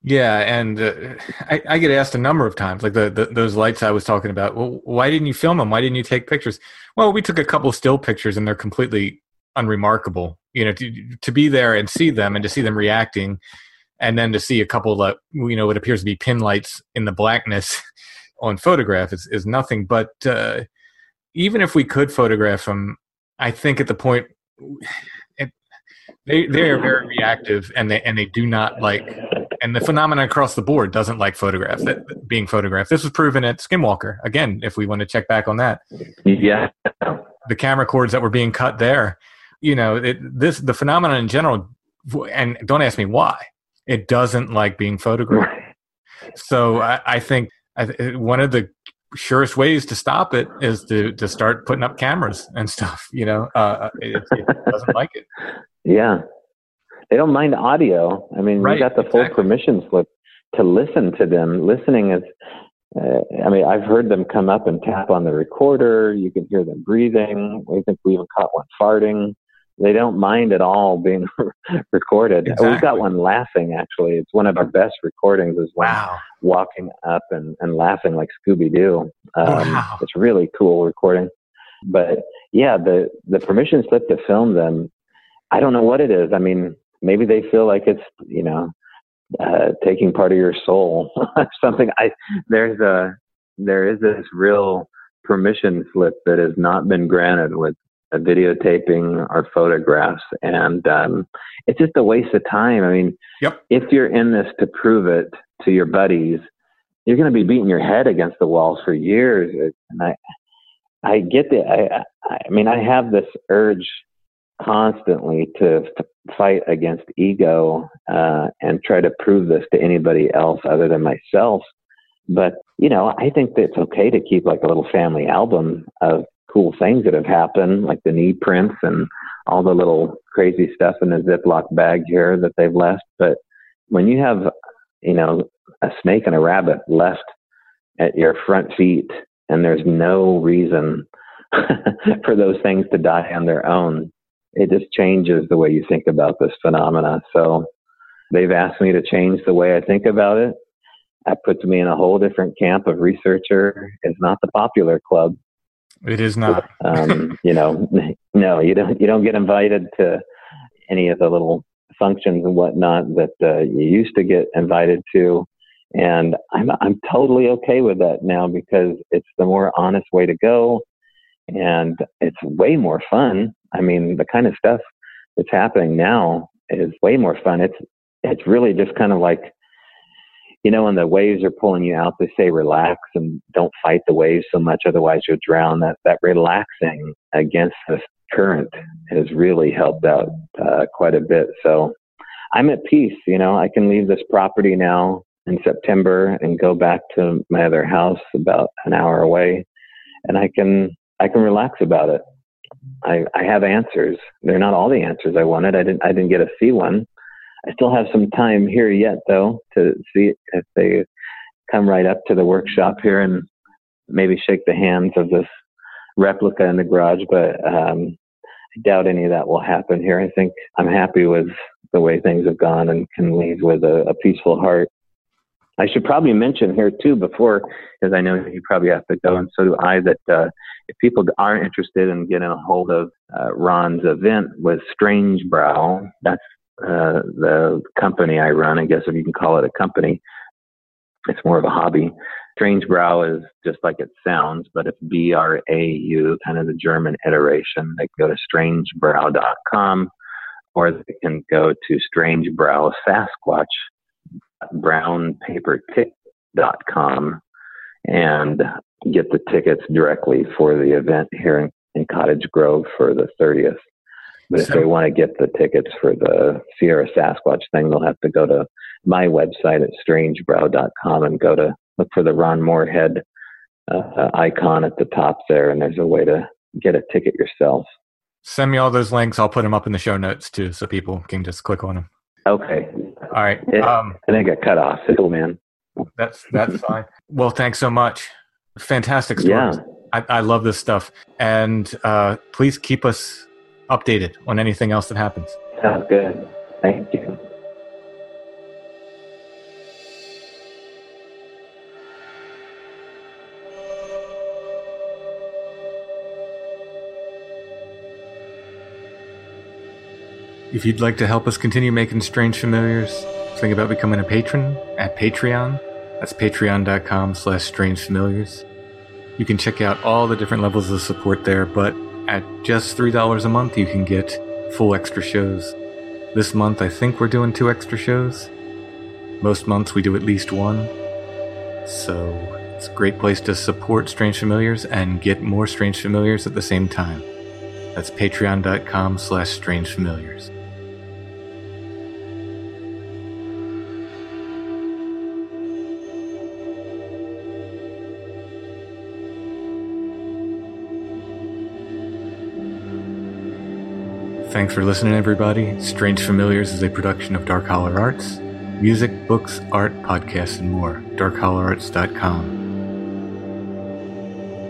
Yeah, and I get asked a number of times, like those lights I was talking about, well, why didn't you film them? Why didn't you take pictures? Well, we took a couple still pictures, and they're completely unremarkable. You know, to be there and see them, and to see them reacting, and then to see a couple of, you know, what appears to be pin lights in the blackness on photograph is nothing. But even if we could photograph them, I think at the point, they are very reactive, and they do not like... And the phenomenon across the board doesn't like photographs, that being photographed. This was proven at Skinwalker. Again, if we want to check back on that. Yeah. The camera cords that were being cut there, you know, the phenomenon in general, and don't ask me why, it doesn't like being photographed. So I think one of the surest ways to stop it is to start putting up cameras and stuff, you know. It doesn't like it. Yeah. They don't mind audio. I mean, right, we got the full permission slip to listen to them. Listening is, I mean, I've heard them come up and tap on the recorder. You can hear them breathing. I think we even caught one farting. They don't mind at all being recorded. Exactly. We got one laughing, actually. It's one of our best recordings is one walking up and laughing like Scooby-Doo. It's really cool recording. But, yeah, the permission slip to film them, I don't know what it is. I mean, maybe they feel like it's, you know, taking part of your soul or something. There is this real permission slip that has not been granted with videotaping or photographs. And it's just a waste of time. I mean, if you're in this to prove it to your buddies, you're going to be beating your head against the walls for years. And I get the, I mean, I have this urge constantly to fight against ego and try to prove this to anybody else other than myself. But, you know, I think that it's okay to keep like a little family album of cool things that have happened, like the knee prints and all the little crazy stuff in the Ziploc bag here that they've left. But when you have, you know, a snake and a rabbit left at your front feet, and there's no reason for those things to die on their own, it just changes the way you think about this phenomena. So they've asked me to change the way I think about it. That puts me in a whole different camp of researcher. It's not the popular club. It is not. You know, no, you don't get invited to any of the little functions and whatnot that you used to get invited to. And I'm totally okay with that now, because it's the more honest way to go. And it's way more fun. I mean, the kind of stuff that's happening now is way more fun. It's really just kind of like, you know, when the waves are pulling you out, they say relax and don't fight the waves so much, otherwise you'll drown. That relaxing against this current has really helped out quite a bit. So I'm at peace, you know. I can leave this property now in September and go back to my other house about an hour away, and I can relax about it. I have answers. They're not all the answers I wanted. I didn't get to see one. I still have some time here yet, though, to see if they come right up to the workshop here and maybe shake the hands of this replica in the garage. But I doubt any of that will happen here. I think I'm happy with the way things have gone and can leave with a peaceful heart. I should probably mention here, too, before, because I know you probably have to go, and so do I, that if people are interested in getting a hold of Ron's event with Strange Brow, that's the company I run, I guess, if you can call it a company. It's more of a hobby. Strange Brow is just like it sounds, but it's BRAU, kind of the German iteration. They can go to strangebrow.com, or they can go to Strange Brow Sasquatch brownpapertick.com and get the tickets directly for the event here in Cottage Grove for the 30th. But if they want to get the tickets for the Sierra Sasquatch thing, they'll have to go to my website at strangebrow.com and go to look for the Ron Moorhead icon at the top there, and there's a way to get a ticket yourself. Send me all those links. I'll put them up in the show notes too, so people can just click on them. Okay. All right. And I got cut off. Oh, man. That's fine. Well, thanks so much. Fantastic stories. Yeah. I love this stuff. And please keep us updated on anything else that happens. Sounds good. Thank you. If you'd like to help us continue making Strange Familiars, think about becoming a patron at Patreon. That's patreon.com/strangefamiliars. You can check out all the different levels of support there, but at just $3 a month, you can get full extra shows. This month, I think we're doing 2 extra shows. Most months, we do at least 1. So it's a great place to support Strange Familiars and get more Strange Familiars at the same time. That's patreon.com/strangefamiliars. Thanks for listening, everybody. Strange Familiars is a production of Dark Holler Arts. Music, books, art, podcasts, and more. DarkHollerArts.com.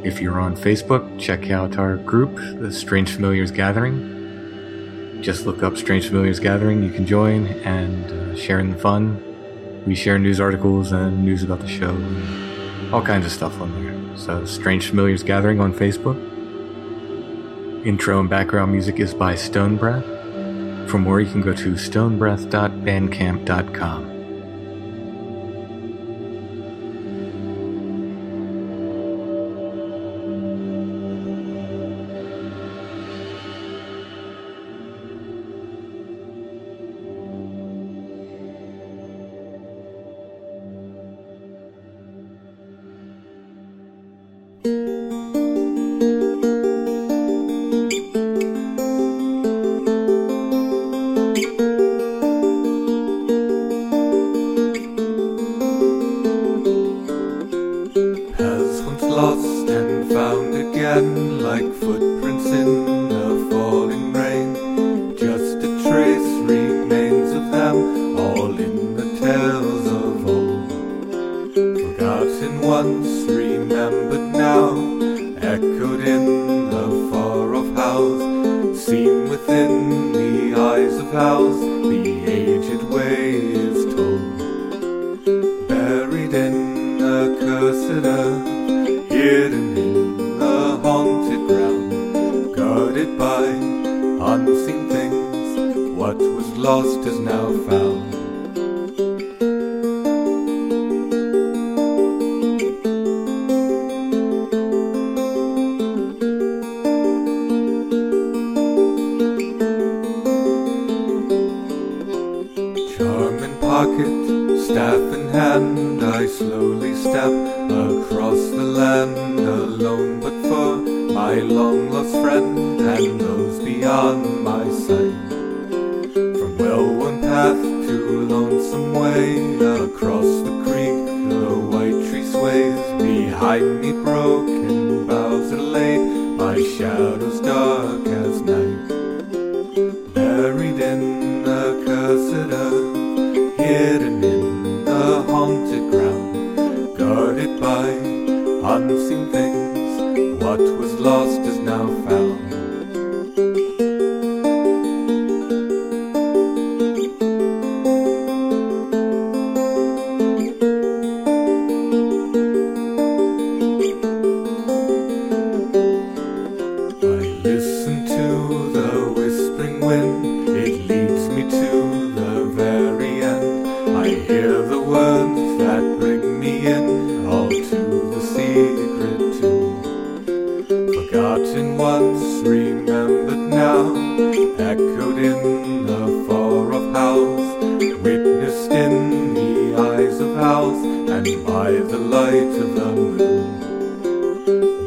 If you're on Facebook, check out our group, the Strange Familiars Gathering. Just look up Strange Familiars Gathering. You can join and share in the fun. We share news articles and news about the show and all kinds of stuff on there. So Strange Familiars Gathering on Facebook. Intro and background music is by Stone Breath. For more, you can go to stonebreath.bandcamp.com.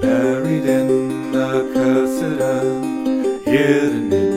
Buried in the cursed earth, hidden in